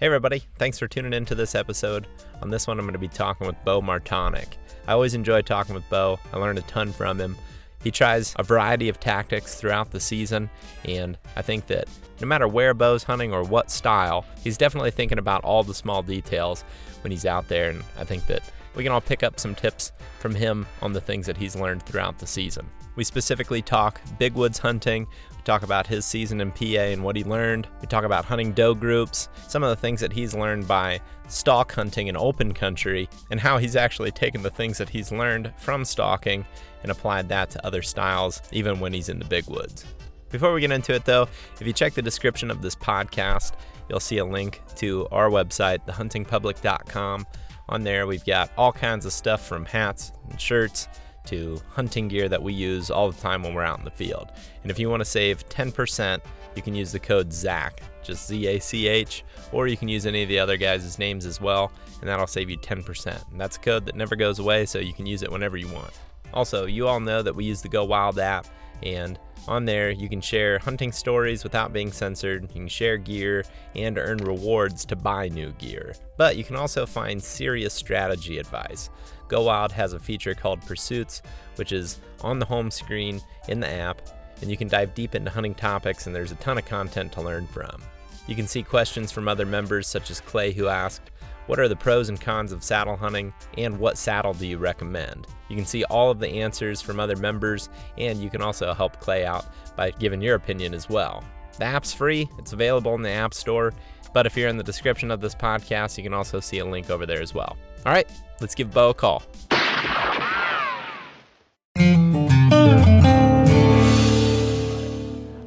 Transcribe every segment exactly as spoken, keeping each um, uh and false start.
Hey everybody, thanks for tuning in to this episode. On this one, I'm going to be talking with Beau Martonik. I always enjoy talking with Beau. I learned a ton from him. He tries a variety of tactics throughout the season, and I think that no matter where Beau's hunting or what style, he's definitely thinking about all the small details when he's out there, and I think that we can all pick up some tips from him on the things that he's learned throughout the season. We specifically talk big woods hunting. Talk about his season in P A and what he learned. We talk about hunting doe groups, some of the things that he's learned by stalk hunting in open country, and how he's actually taken the things that he's learned from stalking and applied that to other styles, even when he's in the big woods. Before we get into it though, if you check the description of this podcast, you'll see a link to our website, the hunting public dot com. On there, we've got all kinds of stuff from hats and shirts to hunting gear that we use all the time when we're out in the field. And if you want to save ten percent, you can use the code Zach, just Z A C H, or you can use any of the other guys' names as well, and that'll save you ten percent. And that's a code that never goes away, so you can use it whenever you want. Also, you all know that we use the Go Wild app, and on there you can share hunting stories without being censored, you can share gear, and earn rewards to buy new gear. But you can also find serious strategy advice. Go Wild has a feature called Pursuits, which is on the home screen in the app, and you can dive deep into hunting topics, and there's a ton of content to learn from. You can see questions from other members, such as Clay, who asked, what are the pros and cons of saddle hunting, and what saddle do you recommend? You can see all of the answers from other members, and you can also help Clay out by giving your opinion as well. The app's free, it's available in the App Store, but if you're in the description of this podcast, you can also see a link over there as well. All right, let's give Beau a call.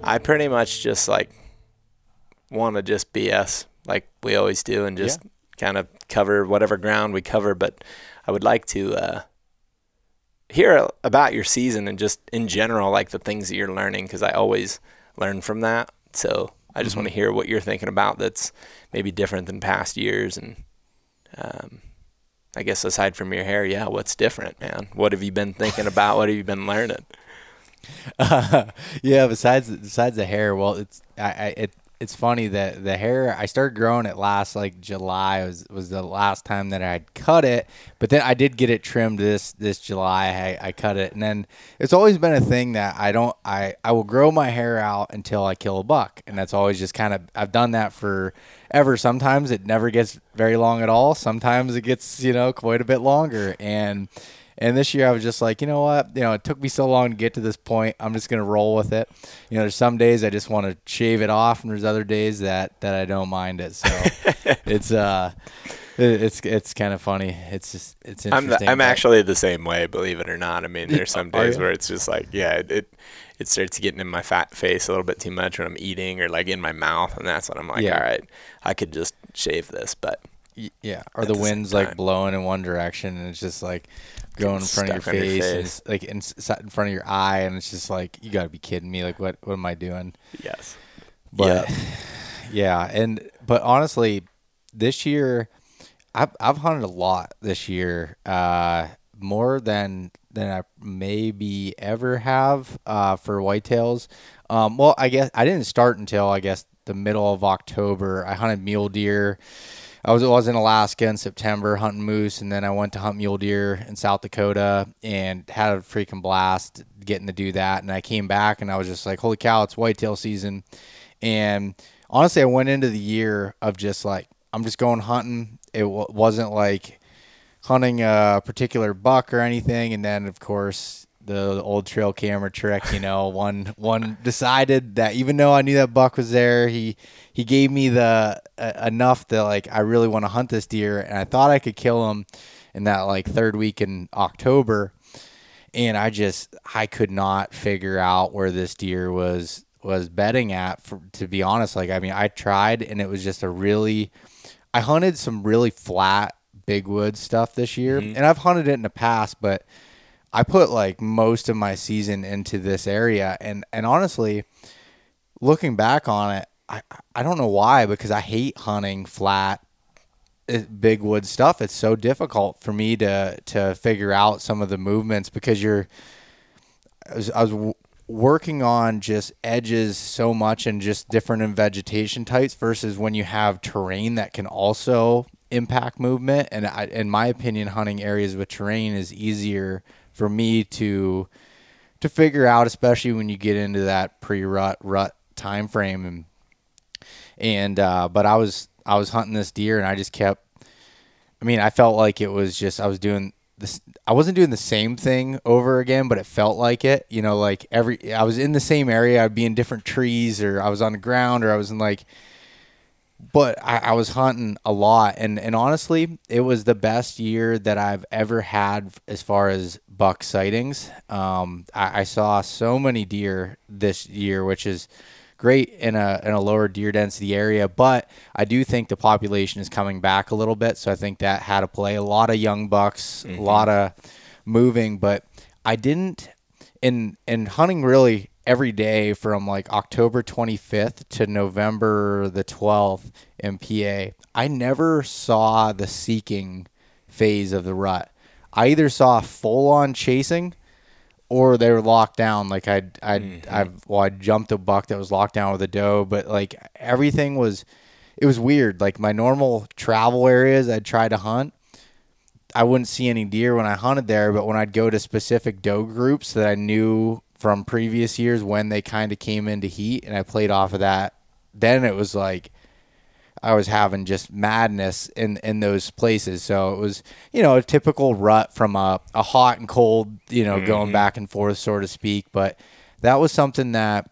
I pretty much just like want to just B S like we always do and just yeah. kind of cover whatever ground we cover, but I would like to uh, hear about your season and just in general, like the things that you're learning, because I always learn from that. So I just mm-hmm. want to hear what you're thinking about that's maybe different than past years and um I guess aside from your hair, yeah, what's different, man? What have you been thinking about? What have you been learning? Uh, yeah, besides besides the hair, well, it's I, I it it's funny that the hair I started growing it last like July was was the last time that I had cut it, but then I did get it trimmed this this July. I, I cut it, and then it's always been a thing that I don't I I will grow my hair out until I kill a buck, and that's always just kind of I've done that for. Ever sometimes it never gets very long at all. Sometimes it gets, you know, quite a bit longer. And and this year I was just like, you know what? You know, it took me so long to get to this point. I'm just gonna roll with it. You know, there's some days I just want to shave it off, and there's other days that, that I don't mind it. So it's uh it's it's kind of funny. It's just it's interesting. I'm, the, I'm but, actually the same way, believe it or not. I mean, there's some days oh, yeah. where it's just like, yeah, it, it it starts getting in my fat face a little bit too much when I'm eating or like in my mouth. And that's when I'm like, yeah. all right, I could just shave this, but yeah. Or the, the wind's like blowing in one direction and it's just like going in front of your face, your face. And it's like in, in front of your eye. And it's just like, you gotta be kidding me. Like what, what am I doing? Yes. But yeah. yeah. And, but honestly this year I've, I've hunted a lot this year, uh, more than than I maybe ever have uh, for whitetails. Um, well, I guess I didn't start until, I guess, the middle of October. I hunted mule deer. I was, I was in Alaska in September hunting moose, and then I went to hunt mule deer in South Dakota and had a freaking blast getting to do that. And I came back, and I was just like, holy cow, it's whitetail season. And honestly, I went into the year of just like, I'm just going hunting. It w- wasn't like... hunting a particular buck or anything, and then of course the old trail camera trick, you know, one one decided that even though I knew that buck was there, he he gave me the uh, enough that like I really want to hunt this deer, and I thought I could kill him in that like third week in October, and I just I could not figure out where this deer was was bedding at, for, to be honest. Like I mean I tried, and it was just a really I hunted some really flat big woods stuff this year, mm-hmm. and I've hunted it in the past, but I put like most of my season into this area, and and honestly looking back on it, I I don't know why, because I hate hunting flat big wood stuff. It's so difficult for me to to figure out some of the movements, because you're I was, I was working on just edges so much and just different in vegetation types versus when you have terrain that can also impact movement. And I, in my opinion, hunting areas with terrain is easier for me to to figure out, especially when you get into that pre-rut rut time frame. And and uh, but I was I was hunting this deer, and I just kept. I mean, I felt like it was just I was doing. This, I wasn't doing the same thing over again, but it felt like it, you know, like every, I was in the same area, I'd be in different trees, or I was on the ground, or I was in like, but I, I was hunting a lot. And, and honestly, it was the best year that I've ever had as far as buck sightings. Um, I, I saw so many deer this year, which is great in a, in a lower deer density area, but I do think the population is coming back a little bit. So I think that had a play, a lot of young bucks, mm-hmm. a lot of moving, but I didn't in, in hunting really every day from like October twenty-fifth to November the twelfth in P A, I never saw the seeking phase of the rut. I either saw full on chasing or they were locked down. Like I, I, mm-hmm. I've, well, I jumped a buck that was locked down with a doe, but like everything was, it was weird. Like my normal travel areas, I'd try to hunt. I wouldn't see any deer when I hunted there, but when I'd go to specific doe groups that I knew from previous years when they kind of came into heat and I played off of that, then it was like, I was having just madness in, in those places. So it was, you know, a typical rut from a, a hot and cold, you know, mm-hmm. going back and forth, so to speak. But that was something that,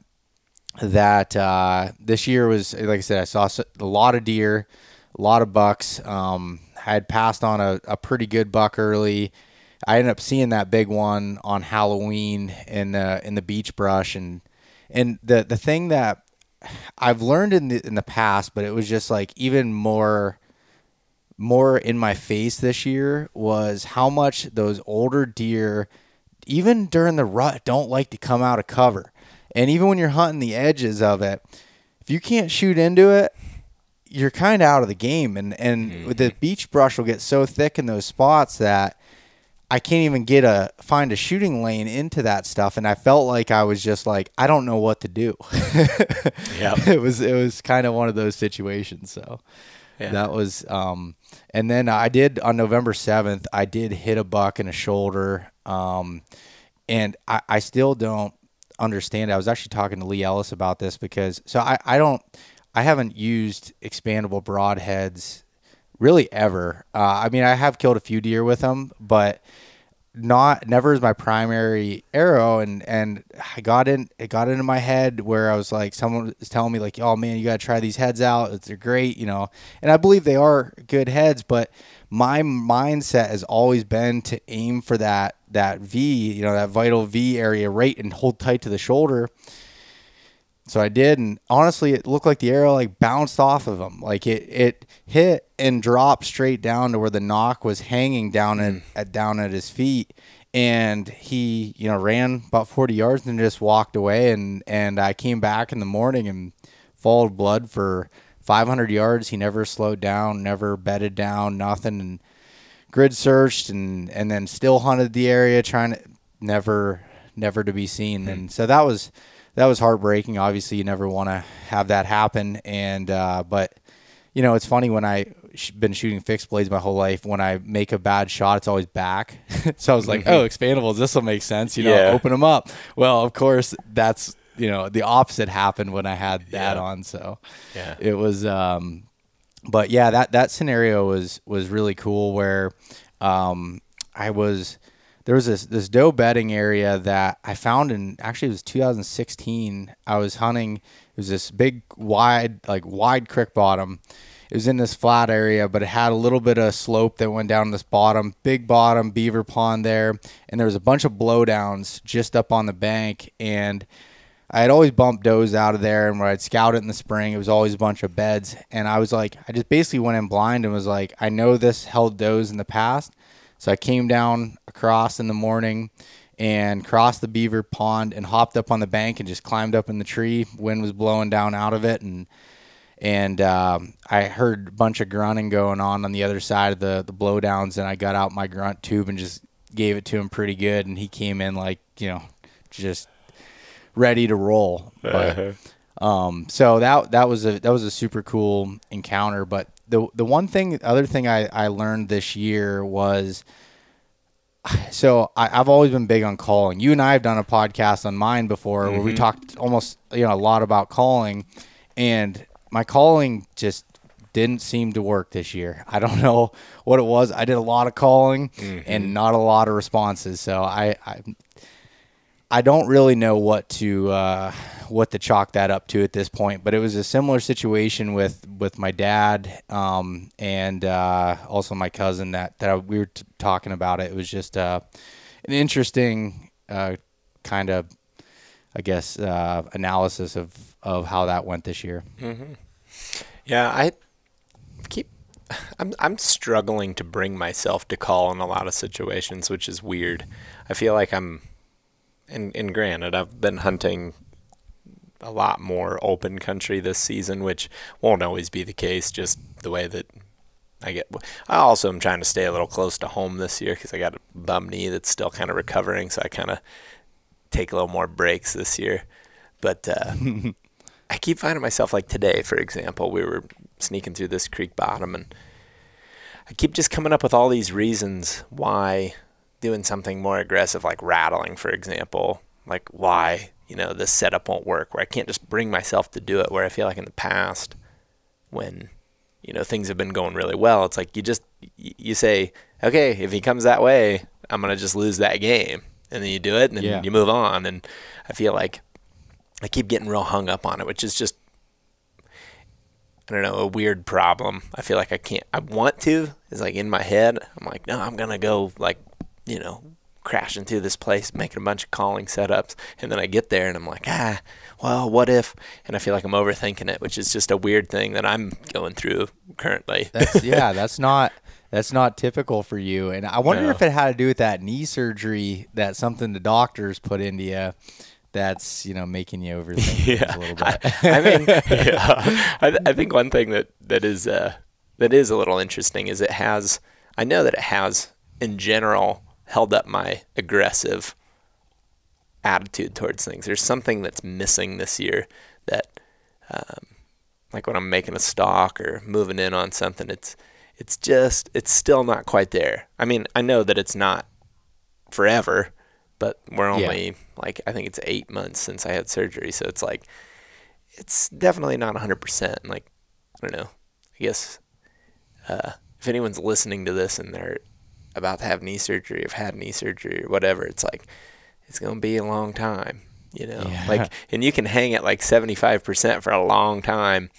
that uh, this year was, like I said, I saw a lot of deer, a lot of bucks. Um, I had passed on a, a pretty good buck early. I ended up seeing that big one on Halloween in the, in the beach brush. And, and the, the thing that I've learned in the, in the past, but it was just like even more, more in my face this year was how much those older deer, even during the rut, don't like to come out of cover. And even when you're hunting the edges of it, if you can't shoot into it, you're kind of out of the game. And, and mm-hmm. the beach brush will get so thick in those spots that I can't even get a, find a shooting lane into that stuff. And I felt like I was just like, I don't know what to do. Yeah. It was, it was kind of one of those situations. So yeah. that was, um, and then I did on November seventh, I did hit a buck in a shoulder. Um, and I, I still don't understand. I was actually talking to Lee Ellis about this because, so I, I don't, I haven't used expandable broadheads really ever. Uh, I mean, I have killed a few deer with them, but not never as my primary arrow. And, and I got in, it got into my head where I was like, someone was telling me like, oh man, you got to try these heads out. They're great. You know? And I believe they are good heads, but my mindset has always been to aim for that, that V, you know, that vital V area right and hold tight to the shoulder. So I did, and honestly, it looked like the arrow like bounced off of him. Like it, it hit and dropped straight down to where the knock was hanging down at, mm. at down at his feet, and he, you know, ran about forty yards and just walked away. And and I came back in the morning and followed blood for five hundred yards. He never slowed down, never bedded down, nothing, and grid searched, and and then still hunted the area, trying to never never to be seen. Mm. And so that was. That was heartbreaking. Obviously, you never want to have that happen. And uh, but, you know, it's funny when I sh been shooting fixed blades my whole life. When I make a bad shot, it's always back. So I was like, oh, expandables, this will make sense. You know, yeah. open them up. Well, of course, that's, you know, the opposite happened when I had that yeah. on. So yeah. it was. Um, but yeah, that that scenario was was really cool where um, I was. There was this, this doe bedding area that I found in, actually it was two thousand sixteen. I was hunting, it was this big wide, like wide creek bottom. It was in this flat area, but it had a little bit of slope that went down this bottom, big bottom, beaver pond there. And there was a bunch of blowdowns just up on the bank. And I had always bumped does out of there. And when I'd scout it in the spring, it was always a bunch of beds. And I was like, I just basically went in blind and was like, I know this held does in the past. So I came down across in the morning and crossed the beaver pond and hopped up on the bank and just climbed up in the tree. Wind was blowing down out of it. And and um, I heard a bunch of grunting going on on the other side of the, the blowdowns. And I got out my grunt tube and just gave it to him pretty good. And he came in like, you know, just ready to roll. But, um, so that that was a that was a super cool encounter. But the the one thing, other thing I I learned this year was, so I, I've always been big on calling. You and I have done a podcast on mine before, mm-hmm. where we talked almost you know a lot about calling, and my calling just didn't seem to work this year. I don't know what it was. I did a lot of calling mm-hmm. and not a lot of responses. So I, I, I don't really know what to uh, what to chalk that up to at this point. But it was a similar situation with with my dad um, and uh, also my cousin that that we were t talking about. It. It was just uh, an interesting uh, kind of, I guess, uh, analysis of of how that went this year. Mm-hmm. Yeah, I. keep I'm I'm struggling to bring myself to call in a lot of situations, which is weird. I feel like I'm and and granted I've been hunting a lot more open country this season, which won't always be the case, just the way that I get. I also am trying to stay a little close to home this year because I got a bum knee that's still kind of recovering, so I kind of take a little more breaks this year. But uh I keep finding myself, like today, for example, we were sneaking through this creek bottom, and I keep just coming up with all these reasons why doing something more aggressive, like rattling, for example, like why, you know, this setup won't work, where I can't just bring myself to do it, where I feel like in the past when, you know, things have been going really well, it's like you just, you say, okay, if he comes that way, I'm going to just lose that game. And then you do it, and then yeah. you move on. And I feel like I keep getting real hung up on it, which is just, I don't know, a weird problem. I feel like I can't, I want to, it's like in my head, I'm like, no, I'm going to go like, you know, crashing through this place, making a bunch of calling setups. And then I get there and I'm like, ah, well, what if? And I feel like I'm overthinking it, which is just a weird thing that I'm going through currently. That's, yeah, that's not, that's not typical for you. And I wonder no. if it had to do with that knee surgery, that something the doctors put into you. That's, you know, making you overthink yeah. a little bit. I, I mean, yeah. I, th I think one thing that, that is uh, that is a little interesting is it has, I know that it has, in general, held up my aggressive attitude towards things. There's something that's missing this year that, um, like when I'm making a stalk or moving in on something, it's, it's just, it's still not quite there. I mean, I know that it's not forever, but we're only yeah. like, I think it's eight months since I had surgery. So it's like, it's definitely not a hundred percent. Like, I don't know, I guess, uh, if anyone's listening to this and they're about to have knee surgery, or had knee surgery or whatever, it's like, it's going to be a long time, you know, yeah. like, and you can hang at like seventy-five percent for a long time.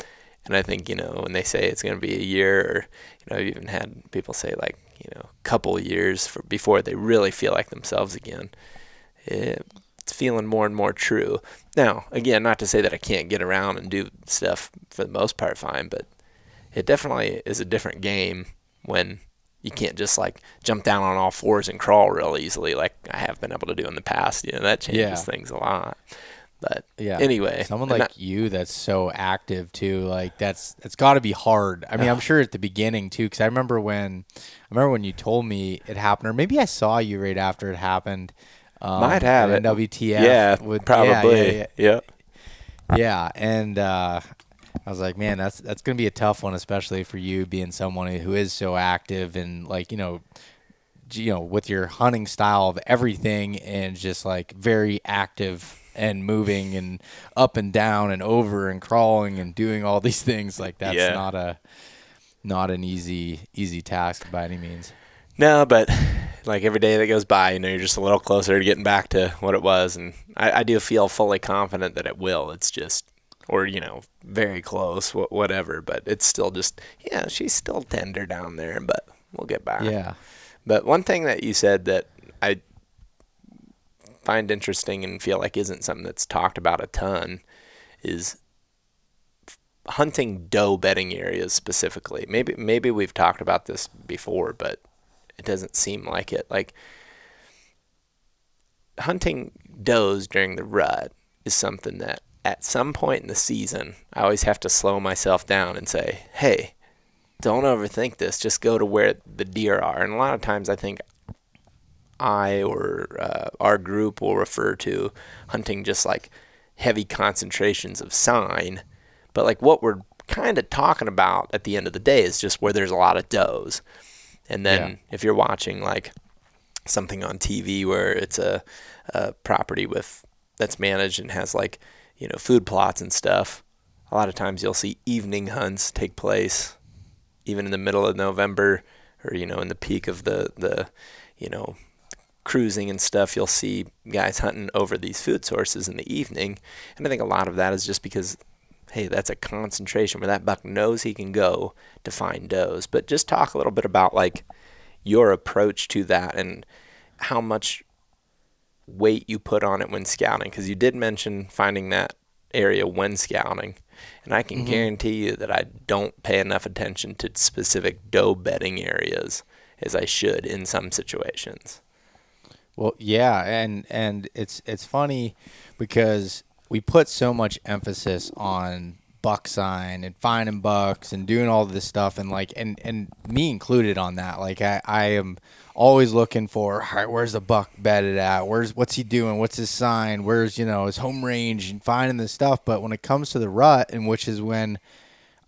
And I think, you know, when they say it's going to be a year, or, you know, I've even had people say like, you know, couple years for, before they really feel like themselves again. It's feeling more and more true. Now, again, not to say that I can't get around and do stuff for the most part fine, but it definitely is a different game when you can't just like jump down on all fours and crawl real easily like I have been able to do in the past. You know, that changes yeah. things a lot. But yeah. anyway, someone like not, you that's so active too, like that's it's got to be hard. I mean, uh, I'm sure at the beginning too, because I remember when I remember when you told me it happened, or maybe I saw you right after it happened. Um, might have it. N W T F. Yeah, with, probably. Yeah, yeah, yeah. yeah. And uh, I was like, man, that's that's gonna be a tough one, especially for you being someone who is so active and like you know. you know, with your hunting style of everything and just like very active and moving and up and down and over and crawling and doing all these things, like that's yeah. not a, not an easy, easy task by any means. No, but like every day that goes by, you know, you're just a little closer to getting back to what it was. And I, I do feel fully confident that it will. It's just, or, you know, very close, whatever, but it's still just, yeah, she's still tender down there, but we'll get back. Yeah. But one thing that you said that I find interesting and feel like isn't something that's talked about a ton is hunting doe bedding areas specifically. Maybe maybe we've talked about this before, but it doesn't seem like it. Like hunting does during the rut is something that at some point in the season, I always have to slow myself down and say, hey, don't overthink this. Just go to where the deer are. And a lot of times I think I or uh, our group will refer to hunting just like heavy concentrations of sign. But like what we're kind of talking about at the end of the day is just where there's a lot of does. And then yeah. if you're watching like something on T V where it's a, a property with that's managed and has like, you know, food plots and stuff, a lot of times you'll see evening hunts take place even in the middle of November or, you know, in the peak of the, the, you know, cruising and stuff. You'll see guys hunting over these food sources in the evening. And I think a lot of that is just because, hey, that's a concentration where that buck knows he can go to find does. But just talk a little bit about like your approach to that and how much weight you put on it when scouting, because you did mention finding that area when scouting, and I can mm-hmm. guarantee you that I don't pay enough attention to specific doe bedding areas as I should in some situations. Well, yeah, and and it's it's funny because we put so much emphasis on buck sign and finding bucks and doing all this stuff, and like and and me included on that. Like I, I am always looking for, all right, where's the buck bedded at? Where's what's he doing? What's his sign? Where's, you know, his home range and finding this stuff. But when it comes to the rut, and which is when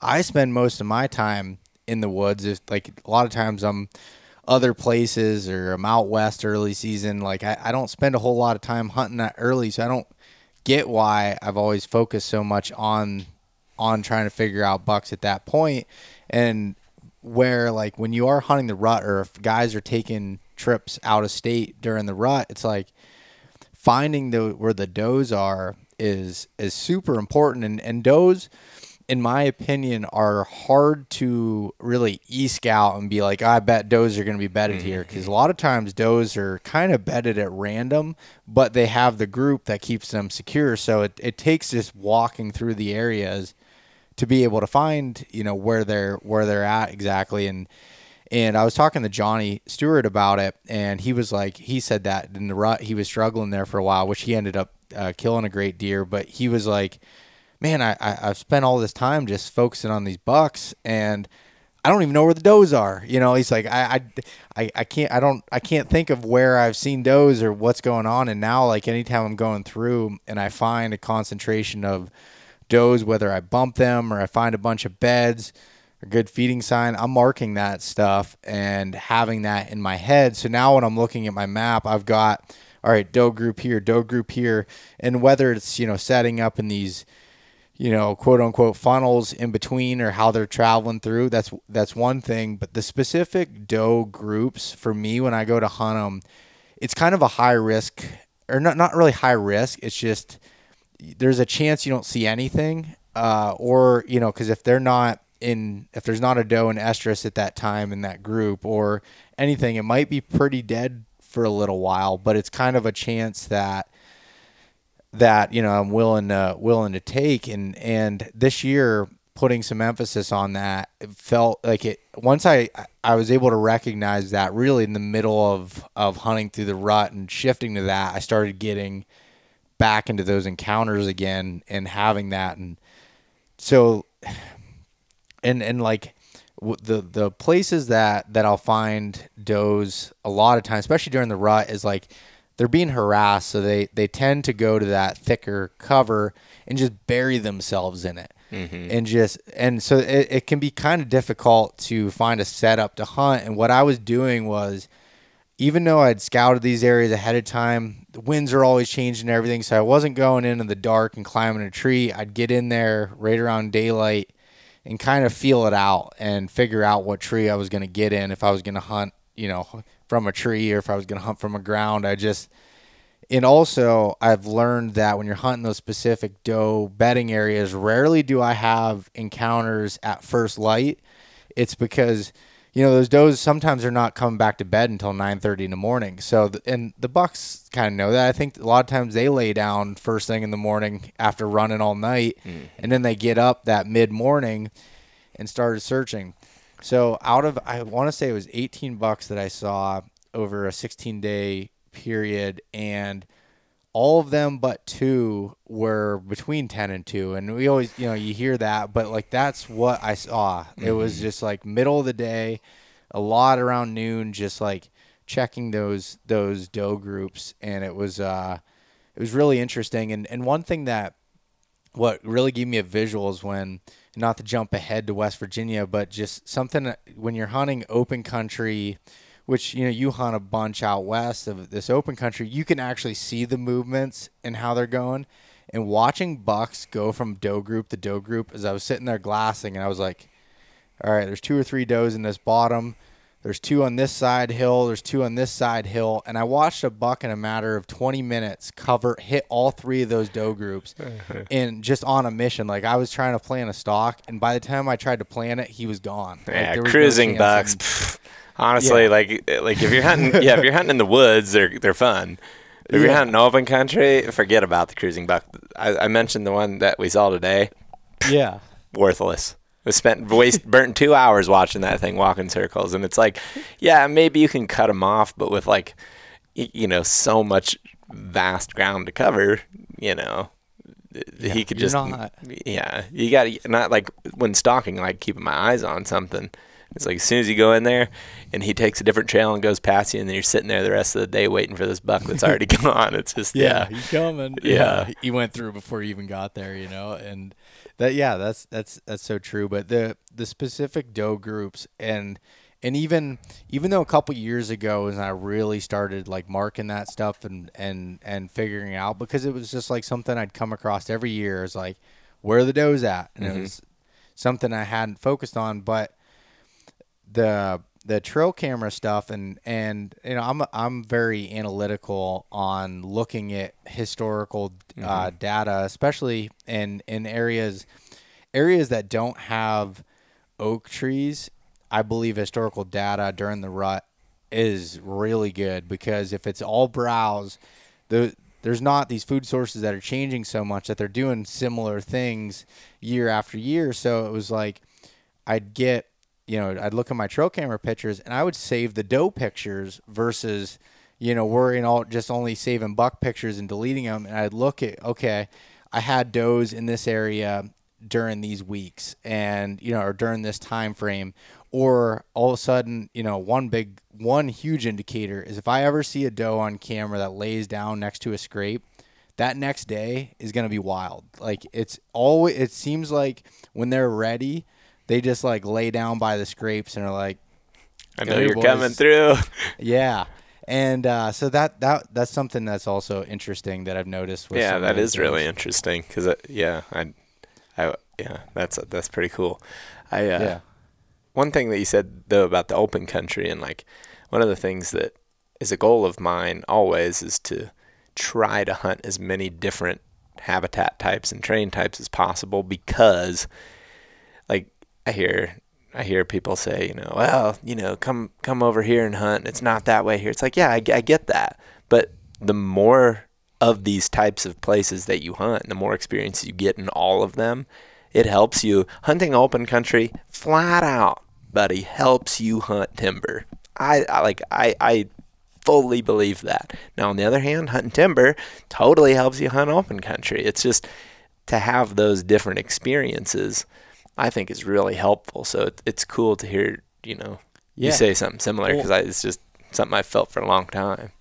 I spend most of my time in the woods, if like a lot of times I'm other places or I'm out west early season, like I, I don't spend a whole lot of time hunting that early, so I don't get why I've always focused so much on on trying to figure out bucks at that point. And where like when you are hunting the rut, or if guys are taking trips out of state during the rut, it's like finding the where the does are is is super important. And and does, in my opinion, are hard to really e-scout and be like, oh, I bet does are going to be bedded mm-hmm. here, because a lot of times does are kind of bedded at random, but they have the group that keeps them secure. So it, it takes just walking through the areas to be able to find, you know, where they're where they're at exactly. And and I was talking to Johnny Stewart about it, and he was like, he said that in the rut he was struggling there for a while, which he ended up uh, killing a great deer. But he was like, man, I, I, I've spent all this time just focusing on these bucks, and I don't even know where the does are. You know, he's like, I, I, I can't, I don't, I can't think of where I've seen does or what's going on. And now, like, anytime I'm going through and I find a concentration of does, whether I bump them or I find a bunch of beds or good feeding sign, I'm marking that stuff and having that in my head. So now when I'm looking at my map, I've got, all right, doe group here, doe group here. And whether it's, you know, setting up in these, you know, quote unquote funnels in between, or how they're traveling through, that's that's one thing. But the specific doe groups for me, when I go to hunt them, it's kind of a high risk, or not not really high risk. It's just there's a chance you don't see anything, uh, or you know, because if they're not in, if there's not a doe in estrus at that time in that group or anything, it might be pretty dead for a little while. But it's kind of a chance that. that, you know, I'm willing, uh, willing to take. And, and this year putting some emphasis on that, it felt like it, once I, I was able to recognize that really in the middle of, of hunting through the rut and shifting to that, I started getting back into those encounters again and having that. And so, and, and like the, the places that, that I'll find does a lot of times, especially during the rut, is like, they're being harassed, so they, they tend to go to that thicker cover and just bury themselves in it. Mm-hmm. And just and so it, it can be kind of difficult to find a setup to hunt. And what I was doing was, even though I'd scouted these areas ahead of time, the winds are always changing and everything, so I wasn't going into the dark and climbing a tree. I'd get in there right around daylight and kind of feel it out and figure out what tree I was going to get in, if I was going to hunt, you know, from a tree, or if I was going to hunt from a ground. I just, and also I've learned that when you're hunting those specific doe bedding areas, rarely do I have encounters at first light. It's because, you know, those does sometimes are not coming back to bed until nine thirty in the morning. So, the, and the bucks kind of know that. I think a lot of times they lay down first thing in the morning after running all night, mm. and then they get up that mid-morning and started searching. So out of, I want to say it was eighteen bucks that I saw over a sixteen day period, and all of them but two were between ten and two. And we always, you know, you hear that, but like that's what I saw. Mm-hmm. It was just like middle of the day, a lot around noon, just like checking those those doe groups, and it was uh, it was really interesting. And and one thing that what really gave me a visual is when, not to jump ahead to West Virginia, but just something when you're hunting open country, which, you know, you hunt a bunch out west of this open country, you can actually see the movements and how they're going. And watching bucks go from doe group to doe group, as I was sitting there glassing, and I was like, all right, there's two or three does in this bottom. There's two on this side hill. There's two on this side hill. And I watched a buck in a matter of twenty minutes cover, hit all three of those doe groups and just on a mission. Like, I was trying to plan a stalk, and by the time I tried to plan it, he was gone. Yeah, like, there was cruising no bucks. And, honestly, yeah. like like if you're hunting, yeah, if you're hunting in the woods, they're they're fun. If yeah. you're hunting open country, forget about the cruising buck. I, I mentioned the one that we saw today. Yeah, worthless. We spent waste, burnt two hours watching that thing walk in circles, and it's like, yeah, maybe you can cut them off, but with like, you know, so much vast ground to cover, you know, yeah, he could just, not. yeah, you got to not like when stalking, like keeping my eyes on something. It's like as soon as you go in there, and he takes a different trail and goes past you, and then you're sitting there the rest of the day waiting for this buck that's already gone. It's just yeah, yeah, he's coming. Yeah. yeah, he went through before he even got there, you know. And that yeah, that's that's that's so true. But the the specific doe groups, and and even even though a couple years ago is when I really started like marking that stuff and and and figuring it out, because it was just like something I'd come across every year. It's like, where are the does at? And mm-hmm. it was something I hadn't focused on, but the the trail camera stuff and and you know I'm I'm very analytical on looking at historical mm-hmm. uh, data, especially in in areas areas that don't have oak trees. I believe historical data during the rut is really good, because if it's all browse, the there's not these food sources that are changing so much that they're doing similar things year after year. So it was like I'd get you know, I'd look at my trail camera pictures, and I would save the doe pictures versus, you know, worrying all just only saving buck pictures and deleting them. And I'd look at, okay, I had does in this area during these weeks, and you know, or during this time frame, or all of a sudden, you know, one big, one huge indicator is if I ever see a doe on camera that lays down next to a scrape, that next day is going to be wild. Like it's always, it seems like when they're ready, they just like lay down by the scrapes and are like, I know you're boys. coming through. yeah. And uh, so that, that that's something that's also interesting that I've noticed. With yeah, that is things. really interesting. Cause it, yeah, I, I, yeah, that's, that's pretty cool. I, uh, yeah. One thing that you said though about the open country, and like one of the things that is a goal of mine always is to try to hunt as many different habitat types and terrain types as possible, because like, I hear, I hear people say, you know, well, you know, come, come over here and hunt. It's not that way here. It's like, yeah, I, I get that. But the more of these types of places that you hunt, the more experience you get in all of them, it helps you. Hunting open country flat out, buddy, helps you hunt timber. I, I like, I, I fully believe that. Now, on the other hand, hunting timber totally helps you hunt open country. It's just to have those different experiences, I think, is really helpful. So it, it's cool to hear, you know, yeah. you say something similar, because well, it's just something I felt for a long time.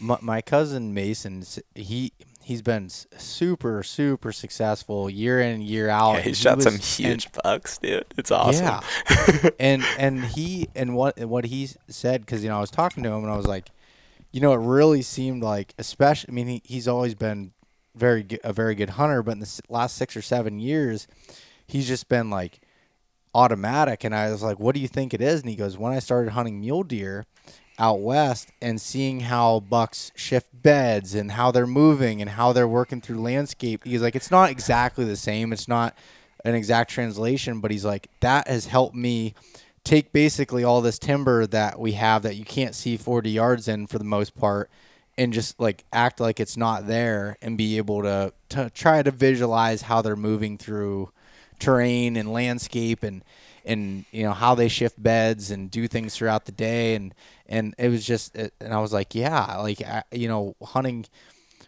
My, my cousin Mason, he, he's been super, super successful year in, year out. Yeah, he, he shot was, some huge and, bucks, dude. It's awesome. Yeah. and and he and what, and what he said, because, you know, I was talking to him and I was like, you know, it really seemed like, especially, I mean, he, he's always been very a very good hunter, but in the last six or seven years, he's just been like automatic. And I was like, what do you think it is? And he goes, when I started hunting mule deer out west and seeing how bucks shift beds and how they're moving and how they're working through landscape, he's like, it's not exactly the same. It's not an exact translation, but he's like, that has helped me take basically all this timber that we have that you can't see forty yards in for the most part, and just like act like it's not there and be able to, to try to visualize how they're moving through terrain and landscape, and and you know how they shift beds and do things throughout the day. And and it was just it, and I was like, yeah, like I, you know hunting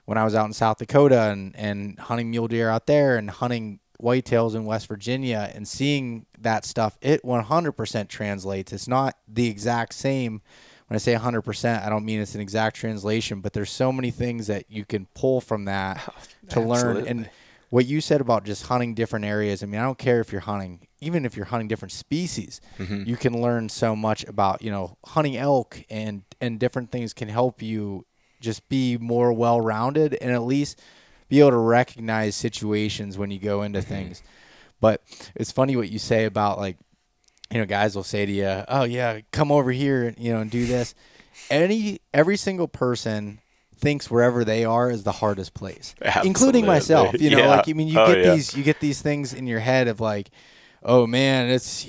when I was out in South Dakota and and hunting mule deer out there and hunting whitetails in West Virginia and seeing that stuff, it one hundred percent translates. It's not the exact same. When I say one hundred percent, I don't mean it's an exact translation, but there's so many things that you can pull from that oh, to absolutely. learn. And what you said about just hunting different areas, I mean, I don't care if you're hunting, even if you're hunting different species, mm-hmm. you can learn so much about, you know, hunting elk and, and different things can help you just be more well-rounded and at least be able to recognize situations when you go into mm-hmm. things. But it's funny what you say about, like, you know, guys will say to you, oh, yeah, come over here, and, you know, and do this. Any every single person thinks wherever they are is the hardest place, absolutely. Including myself. You know, yeah. like, I mean, you oh, get yeah. these you get these things in your head of like, oh, man, it's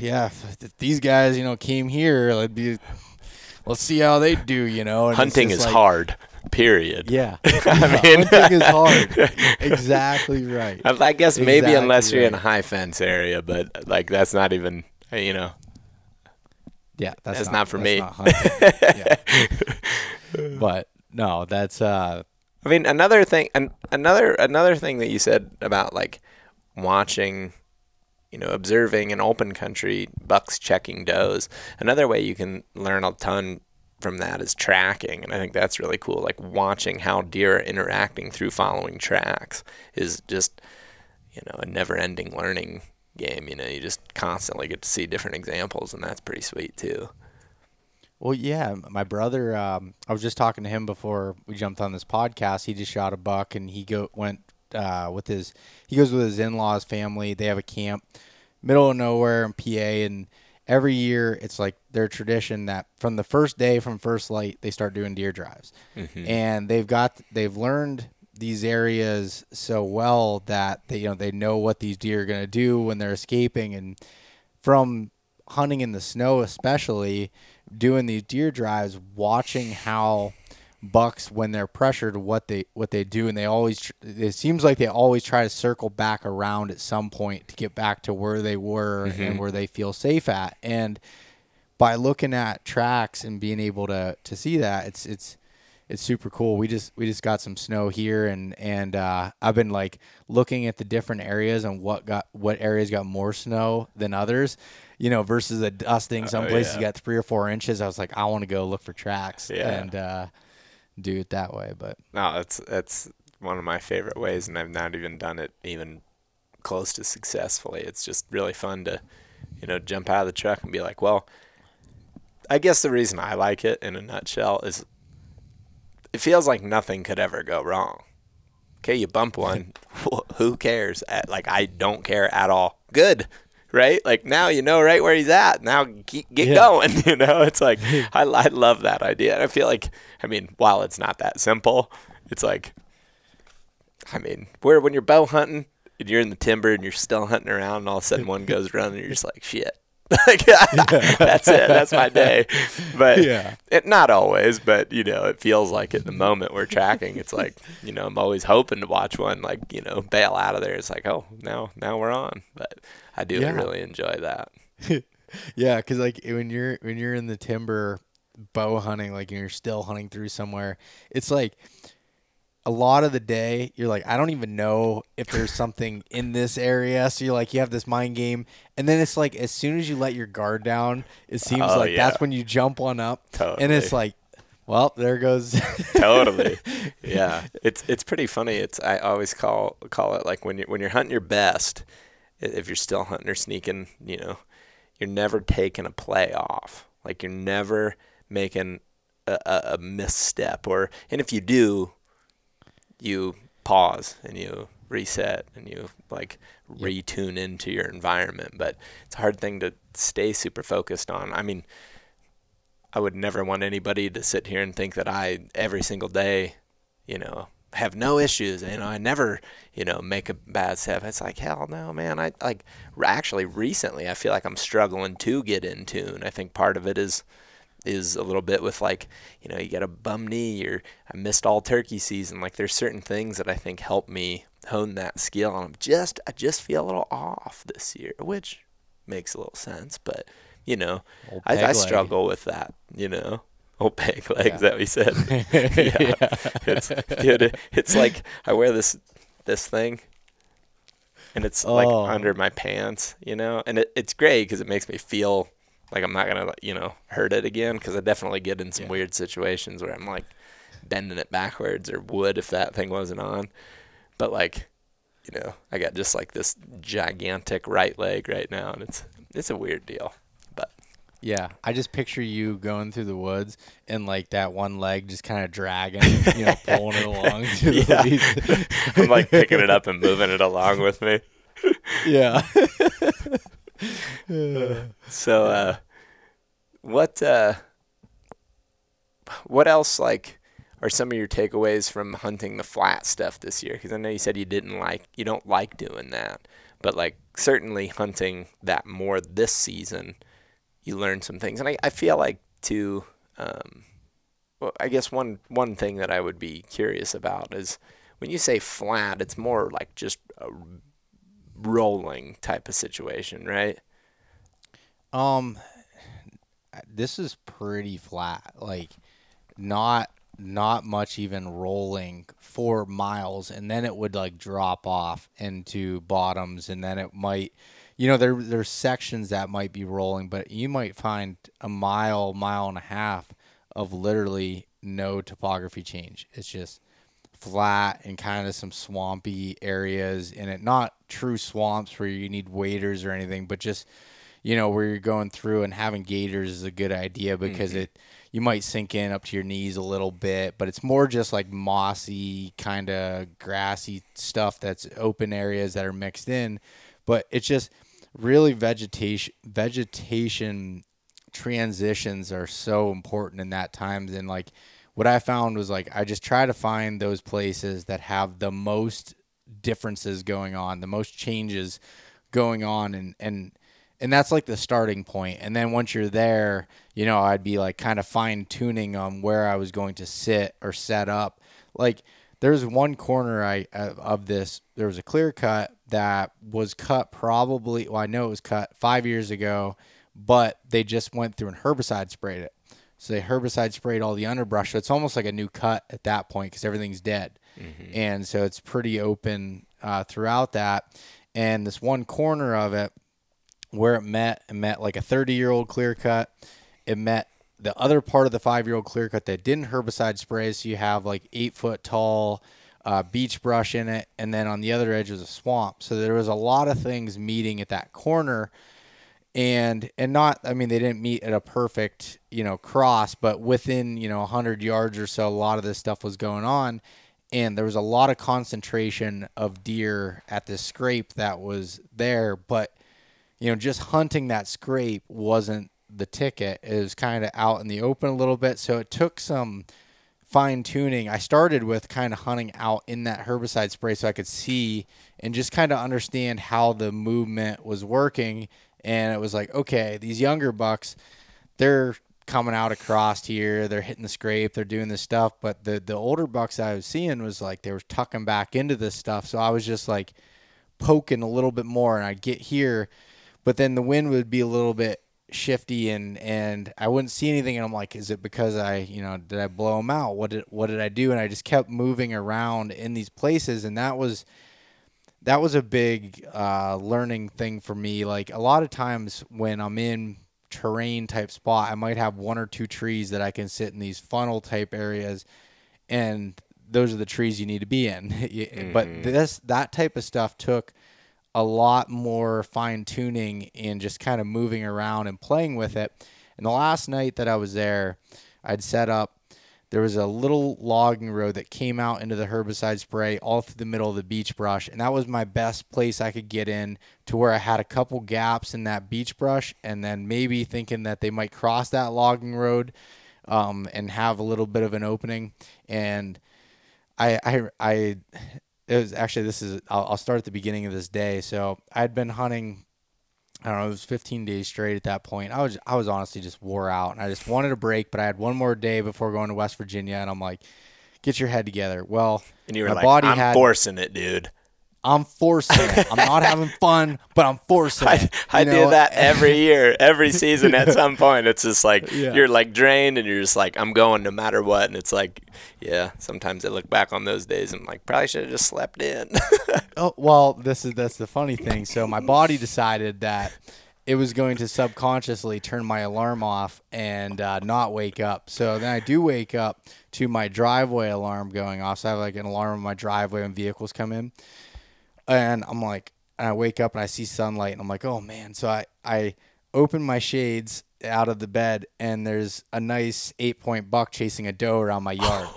yeah, if these guys, you know, came here. It'd be, let's see how they do, you know. And hunting is like, hard. Period. Yeah. I mean, hunting is hard. Exactly right. I, I guess maybe exactly unless you're right. in a high fence area, but like that's not even, you know. Yeah, that's, that's not, not for that's me. Not yeah. But no, that's. Uh, I mean, another thing, an, another another thing that you said about like watching, you know, observing in open country, bucks checking does. Another way you can learn a ton from that is tracking, and I think that's really cool. Like watching how deer are interacting through following tracks is just, you know, a never-ending learning game. You know, you just constantly get to see different examples, and that's pretty sweet too. Well, yeah, my brother, um, I was just talking to him before we jumped on this podcast. He just shot a buck, and he go went uh, with his he goes with his in-laws family. They have a camp, middle of nowhere in P A, and every year, it's like their tradition that from the first day, from first light, they start doing deer drives. Mm-hmm. And they've got they've learned these areas so well that they, you know, they know what these deer are going to do when they're escaping. And from hunting in the snow, especially doing these deer drives, watching how bucks, when they're pressured, what they what they do, and they always it seems like they always try to circle back around at some point to get back to where they were mm-hmm. and where they feel safe at. And by looking at tracks and being able to to see that, it's it's it's super cool. We just we just got some snow here, and and uh, I've been like looking at the different areas and what got what areas got more snow than others. You know, versus a dusting. Some oh, places yeah. got three or four inches. I was like, I want to go look for tracks. Yeah. And uh, do it that way. But no, that's that's one of my favorite ways, and I've not even done it even close to successfully. It's just really fun to, you know, jump out of the truck and be like, well, I guess the reason I like it in a nutshell is it feels like nothing could ever go wrong. Okay, you bump one, who cares? Like, I don't care at all. Good, right? Like, now you know right where he's at. Now keep, get yeah. going, you know? It's like, I, I love that idea. And I feel like, I mean, while it's not that simple, it's like, I mean, where when you're bow hunting and you're in the timber and you're still hunting around and all of a sudden one goes running and you're just like, shit. Like, that's it. That's my day. But yeah. it, not always, but, you know, it feels like at the moment we're tracking, it's like, you know, I'm always hoping to watch one, like, you know, bail out of there. It's like, oh, now, now we're on. But I do yeah. really enjoy that. Yeah, because, like, when you're, when you're in the timber bow hunting, like, and you're still hunting through somewhere, it's like a lot of the day you're like, I don't even know if there's something in this area. So you're like, you have this mind game. And then it's like, as soon as you let your guard down, it seems oh, like yeah. that's when you jump on up. Totally. And it's like, well, there goes. Totally. Yeah. It's, it's pretty funny. It's, I always call, call it like when you're, when you're hunting your best, if you're still hunting or sneaking, you know, you're never taking a play off. Like, you're never making a, a, a misstep, or, and if you do, you pause and you reset and you like retune into your environment. But it's a hard thing to stay super focused on. I mean, I would never want anybody to sit here and think that I every single day, you know, have no issues. You know, I never, you know, make a bad step. It's like, hell no, man. I like actually recently I feel like I'm struggling to get in tune. I think part of it is is a little bit with like, you know, you got a bum knee, or I missed all turkey season. Like, there's certain things that I think help me hone that skill, and I'm just I just feel a little off this year, which makes a little sense. But, you know, I, I struggle with that, you know. Opaque legs, yeah. that we said. Yeah. Yeah. It's, dude, it's like I wear this this thing, and it's oh. like under my pants, you know. And it, it's great because it makes me feel like I'm not going to, you know, hurt it again, because I definitely get in some yeah. weird situations where I'm, like, bending it backwards, or would if that thing wasn't on. But, like, you know, I got just like this gigantic right leg right now, and it's it's a weird deal. But yeah, I just picture you going through the woods and like that one leg just kind of dragging, you know, pulling it along. To yeah. the I'm like picking it up and moving it along with me. Yeah. So uh, what uh, what else like are some of your takeaways from hunting the flat stuff this year? Because I know you said you didn't like you don't like doing that, but like certainly hunting that more this season, you learned some things. And I, I feel like too, um, well, I guess one one thing that I would be curious about is when you say flat, it's more like just a rolling type of situation, right? Um, this is pretty flat, like not not much even rolling for miles, and then it would like drop off into bottoms, and then it might, you know, there there's sections that might be rolling, but you might find a mile, mile and a half of literally no topography change. It's just flat and kind of some swampy areas in it. Not true swamps where you need waders or anything, but just, you know, where you're going through and having gaiters is a good idea because mm-hmm. it you might sink in up to your knees a little bit, but it's more just like mossy, kind of grassy stuff that's open areas that are mixed in. But it's just really vegetation vegetation transitions are so important in that time. And like what I found was like I just try to find those places that have the most differences going on, the most changes going on, and and and that's like the starting point. And then once you're there, you know, I'd be like kind of fine tuning on where I was going to sit or set up. Like there's one corner I of this, there was a clear cut that was cut probably, well, I know it was cut five years ago, but they just went through and herbicide sprayed it. So they herbicide sprayed all the underbrush. So it's almost like a new cut at that point because everything's dead. Mm-hmm. And so it's pretty open uh, throughout that. And this one corner of it where it met, it met like a thirty-year-old clear cut. It met the other part of the five-year-old clear cut that didn't herbicide spray. So you have like eight-foot-tall uh, beach brush in it. And then on the other edge was a swamp. So there was a lot of things meeting at that corner. And, and not, I mean, they didn't meet at a perfect, you know, cross, but within, you know, a hundred yards or so, a lot of this stuff was going on. And there was a lot of concentration of deer at this scrape that was there, but, you know, just hunting that scrape wasn't the ticket. It was kind of out in the open a little bit. So it took some fine tuning. I started with kind of hunting out in that herbicide spray so I could see and just kind of understand how the movement was working. And it was like, okay, these younger bucks, they're coming out across here. They're hitting the scrape. They're doing this stuff. But the, the older bucks I was seeing was like they were tucking back into this stuff. So I was just like poking a little bit more, and I'd get here. But then the wind would be a little bit shifty, and, and I wouldn't see anything. And I'm like, is it because I, you know, did I blow them out? What did, what did I do? And I just kept moving around in these places, and that was – that was a big uh, learning thing for me. Like a lot of times when I'm in terrain type spot, I might have one or two trees that I can sit in these funnel type areas, and those are the trees you need to be in. Mm-hmm. But this that type of stuff took a lot more fine tuning and just kind of moving around and playing with it. And the last night that I was there, I'd set up. There was a little logging road that came out into the herbicide spray all through the middle of the beach brush, and that was my best place I could get in to where I had a couple gaps in that beach brush, and then maybe thinking that they might cross that logging road um, and have a little bit of an opening. And I, I, I it was actually this is I'll, I'll start at the beginning of this day. So I'd been hunting. I don't know, it was fifteen days straight at that point. I was I was honestly just wore out, and I just wanted a break, but I had one more day before going to West Virginia, and I'm like, get your head together. Well, and you were my like, body I'm had, forcing it, dude. I'm forcing it. I'm not having fun, but I'm forcing it. I, I do that every year, every season at some point. It's just like yeah. you're like drained, and you're just like, I'm going no matter what. And it's like, yeah, sometimes I look back on those days and I'm like, probably should have just slept in. Oh, well, this is that's the funny thing. So my body decided that it was going to subconsciously turn my alarm off and uh, not wake up. So then I do wake up to my driveway alarm going off. So I have like an alarm in my driveway when vehicles come in. And I'm like, and I wake up and I see sunlight and I'm like, oh man. So I, I open my shades out of the bed and there's a nice eight point buck chasing a doe around my yard.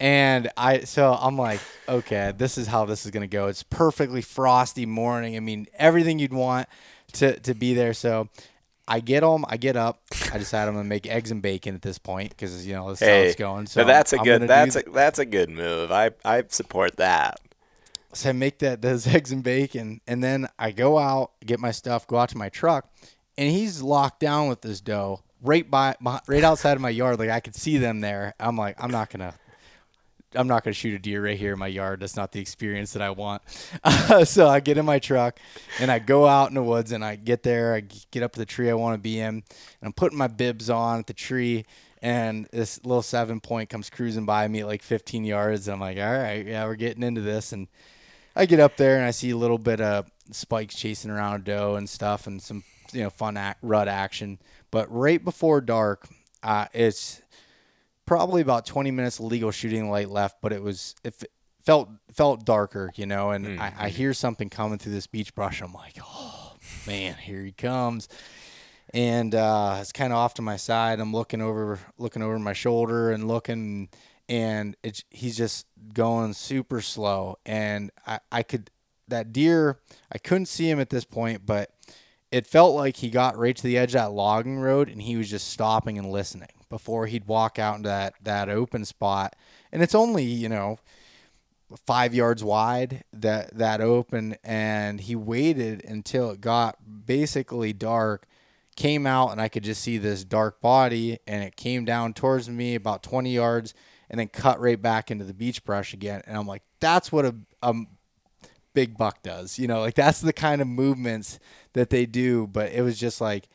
And I, so I'm like, okay, this is how this is going to go. It's perfectly frosty morning. I mean, everything you'd want to, to be there. So I get home, I get up, I decide I'm going to make eggs and bacon at this point because, you know, this is hey, how it's going. So that's a I'm, good, I'm that's a, that's a good move. I, I support that. So I make that, those eggs and bacon, and then I go out, get my stuff, go out to my truck, and he's locked down with this doe right by, my, right outside of my yard. Like I could see them there. I'm like, I'm not going to. I'm not going to shoot a deer right here in my yard. That's not the experience that I want. Uh, so I get in my truck and I go out in the woods and I get there. I get up to the tree I want to be in and I'm putting my bibs on at the tree. And this little seven point comes cruising by me at like fifteen yards. And I'm like, all right, yeah, we're getting into this. And I get up there and I see a little bit of spikes chasing around a doe and stuff and some, you know, fun act, rut action. But right before dark, uh, it's probably about twenty minutes of legal shooting light left, but it was if it felt felt darker, you know, and mm-hmm. I, I hear something coming through this beach brush. I'm like, oh, man, here he comes. And uh, it's kind of off to my side. I'm looking over looking over my shoulder and looking, and it's, he's just going super slow. And I, I could – that deer, I couldn't see him at this point, but it felt like he got right to the edge of that logging road, and he was just stopping and listening before he'd walk out into that, that open spot. And it's only, you know, five yards wide, that, that open. And he waited until it got basically dark, came out, and I could just see this dark body. And it came down towards me about twenty yards and then cut right back into the beach brush again. And I'm like, that's what a, a big buck does. You know, like that's the kind of movements that they do. But it was just like,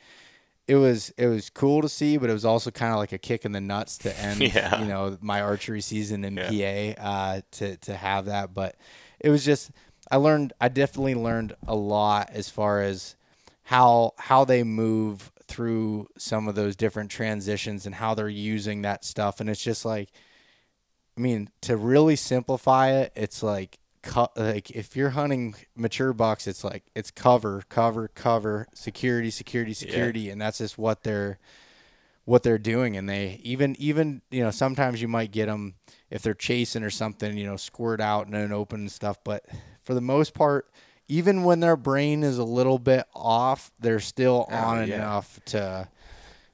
It was it was cool to see, but it was also kind of like a kick in the nuts to end, yeah. you know, my archery season in yeah. P A uh, to to have that. But it was just I learned I definitely learned a lot as far as how how they move through some of those different transitions and how they're using that stuff. And it's just like, I mean, to really simplify it, it's like cut like if you're hunting mature bucks, it's like it's cover cover cover security security security yeah. and that's just what they're what they're doing. And they even even you know, sometimes you might get them if they're chasing or something, you know, squirt out in an open and stuff, but for the most part, even when their brain is a little bit off, they're still on oh, yeah. enough to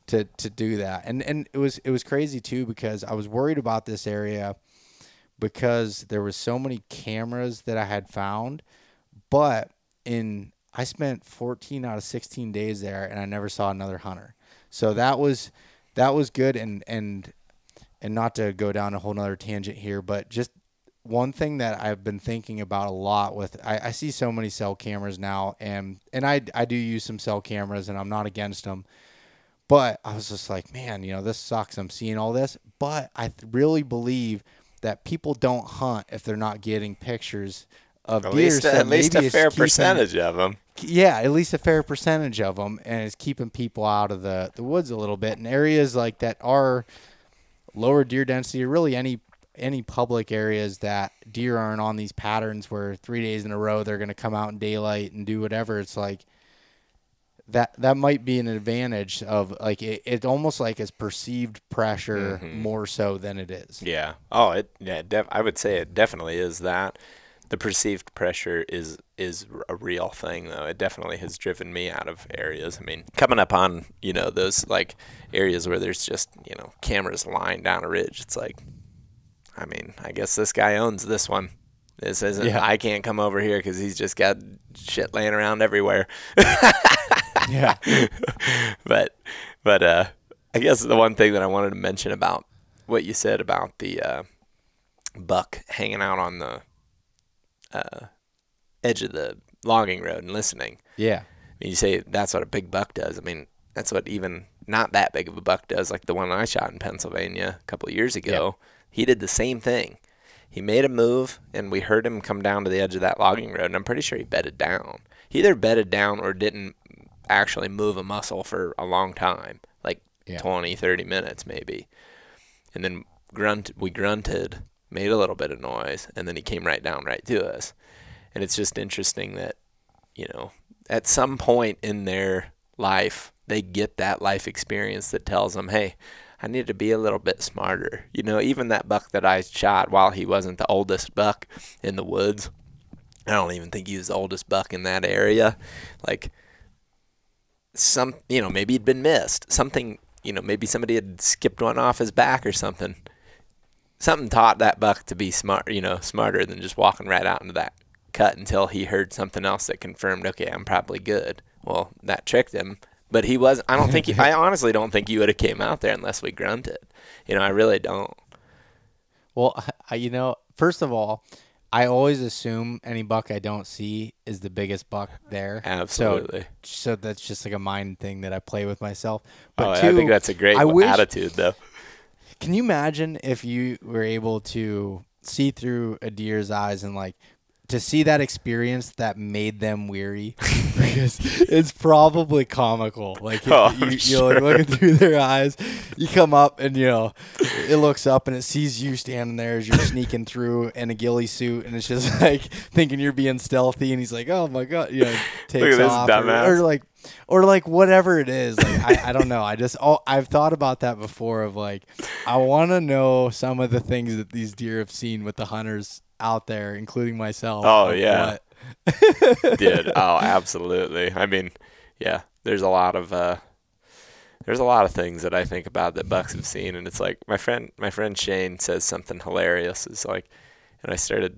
to to do that. And and it was it was crazy too, because I was worried about this area because there was so many cameras that I had found, but in I spent fourteen out of sixteen days there and I never saw another hunter. So that was that was good. And and and not to go down a whole nother tangent here, but just one thing that I've been thinking about a lot with I, I see so many cell cameras now, and and I I do use some cell cameras and I'm not against them. But I was just like, man, you know, this sucks. I'm seeing all this, but I really believe that people don't hunt if they're not getting pictures of deer. At least, so at least a fair keeping, percentage of them. Yeah, at least a fair percentage of them, and it's keeping people out of the, the woods a little bit. And areas like that are lower deer density, or really any any public areas that deer aren't on these patterns where three days in a row they're going to come out in daylight and do whatever. It's like that that might be an advantage of like it, it almost like it's perceived pressure mm-hmm. more so than it is. Yeah. Oh, it yeah, def I would say it definitely is that. The perceived pressure is is a real thing though. It definitely has driven me out of areas. I mean, coming up on, you know, those like areas where there's just, you know, cameras lying down a ridge. It's like, I mean, I guess this guy owns this one. This isn't yeah. I can't come over here cuz he's just got shit laying around everywhere. Yeah. but but uh I guess the one thing that I wanted to mention about what you said about the uh buck hanging out on the uh edge of the logging road and listening. Yeah. I mean, you say that's what a big buck does. I mean, that's what even not that big of a buck does, like the one I shot in Pennsylvania a couple of years ago. Yeah. He did the same thing. He made a move and we heard him come down to the edge of that logging road, and I'm pretty sure he bedded down. He either bedded down or didn't actually move a muscle for a long time, like yeah. twenty, thirty minutes maybe. And then grunt, we grunted, made a little bit of noise, and then he came right down right to us. And it's just interesting that, you know, at some point in their life, they get that life experience that tells them, hey, I need to be a little bit smarter. You know, even that buck that I shot, while he wasn't the oldest buck in the woods, I don't even think he was the oldest buck in that area. Like, some, you know, maybe he'd been missed. Something, you know, maybe somebody had skipped one off his back or something. Something taught that buck to be smart, you know, smarter than just walking right out into that cut until he heard something else that confirmed, okay, I'm probably good. Well, that tricked him. But he was, I don't think, he, I honestly don't think you would have came out there unless we grunted. You know, I really don't. Well, I, you know, first of all, I always assume any buck I don't see is the biggest buck there. Absolutely. So, so that's just like a mind thing that I play with myself. But oh, two, I think that's a great I wish, attitude, though. Can you imagine if you were able to see through a deer's eyes and, like, to see that experience that made them weary? Because it's probably comical. Like, you, oh, you, sure. You're like looking through their eyes. You come up and, you know, it looks up and it sees you standing there as you're sneaking through in a ghillie suit. And it's just like thinking you're being stealthy. And he's like, oh, my God. You know, takes off. Or, or like, or like whatever it is. Like, I, I don't know. I just, oh, I've thought about that before of like, I want to know some of the things that these deer have seen with the hunters out there, including myself. Oh, yeah. Dude, oh, absolutely. I mean, yeah, there's a lot of uh there's a lot of things that I think about that bucks have seen, and it's like my friend my friend Shane says something hilarious. It's like, and I started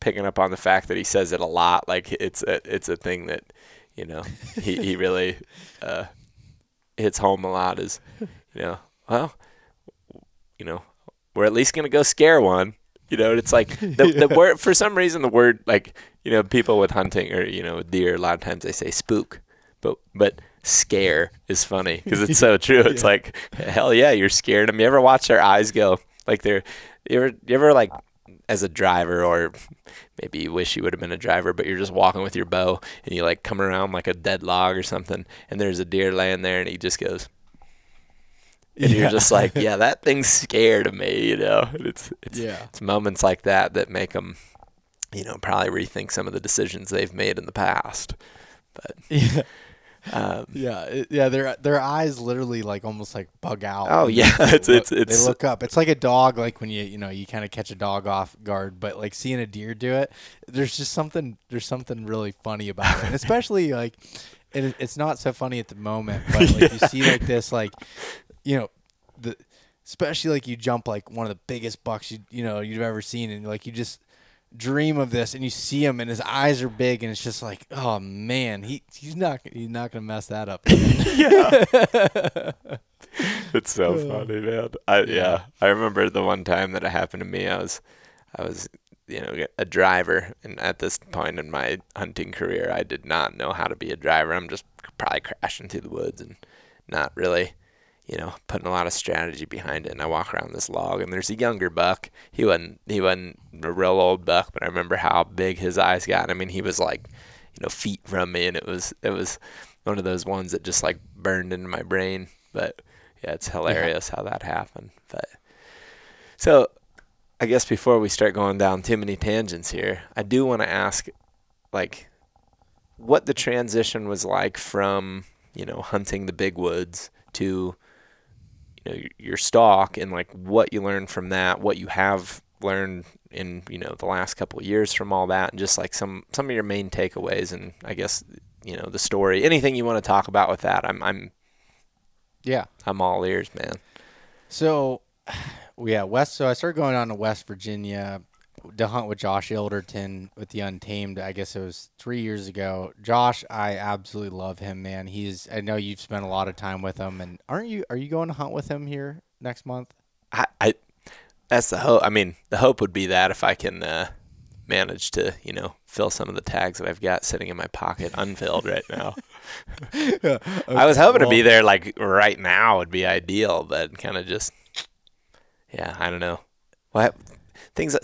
picking up on the fact that he says it a lot. Like, it's a, it's a thing that, you know, he he really uh hits home a lot is, you know, well, you know, we're at least going to go scare one. You know, it's like the, the word, for some reason, the word, like, you know, people with hunting or, you know, with deer, a lot of times they say spook, but but scare is funny because it's so true. It's yeah. Like, hell yeah, you're scared. I mean, you ever watch their eyes go like they're, you ever, you ever like as a driver, or maybe you wish you would have been a driver, but you're just walking with your bow and you like come around like a dead log or something, and there's a deer laying there and he just goes. And yeah. You're just like, yeah, that thing's scared of me, you know. It's it's, yeah. It's moments like that that make them, you know, probably rethink some of the decisions they've made in the past. But yeah, um, yeah, it, yeah, their their eyes literally like almost like bug out. Oh yeah, it's, look, it's it's they look up. It's like a dog, like when you you know you kind of catch a dog off guard, but like seeing a deer do it, there's just something there's something really funny about it, and especially like it, it's not so funny at the moment, but like yeah. You see like this like. You know, the especially like you jump like one of the biggest bucks you you know you've ever seen, and like you just dream of this, and you see him, and his eyes are big, and it's just like, oh man, he he's not he's not gonna mess that up. Yeah, it's so funny, man. I, yeah. yeah, I remember the one time that it happened to me. I was, I was, you know, a driver, and at this point in my hunting career, I did not know how to be a driver. I'm just probably crashing through the woods and not really. You know, putting a lot of strategy behind it, and I walk around this log, and there's a younger buck. He wasn't, he wasn't a real old buck, but I remember how big his eyes got. I mean, he was like, you know, feet from me, and it was, it was one of those ones that just like burned into my brain. But yeah, it's hilarious yeah. how that happened. But so, I guess before we start going down too many tangents here, I do want to ask, like, what the transition was like from, you know, hunting the big woods to your stock, and like what you learned from that, what you have learned in, you know, the last couple of years from all that, and just like some, some of your main takeaways, and I guess, you know, the story, anything you want to talk about with that. I'm, I'm, yeah, I'm all ears, man. So yeah, West. So I started going down to West Virginia to hunt with Josh Elderton with the Untamed. I guess it was three years ago. Josh, I absolutely love him, man. He's. I know you've spent a lot of time with him, and aren't you? Are you going to hunt with him here next month? I. I that's the hope. I mean, the hope would be that if I can uh, manage to, you know, fill some of the tags that I've got sitting in my pocket unfilled right now. Okay. I was hoping well, to be there like right now would be ideal, but kind of just. Yeah, I don't know. What things.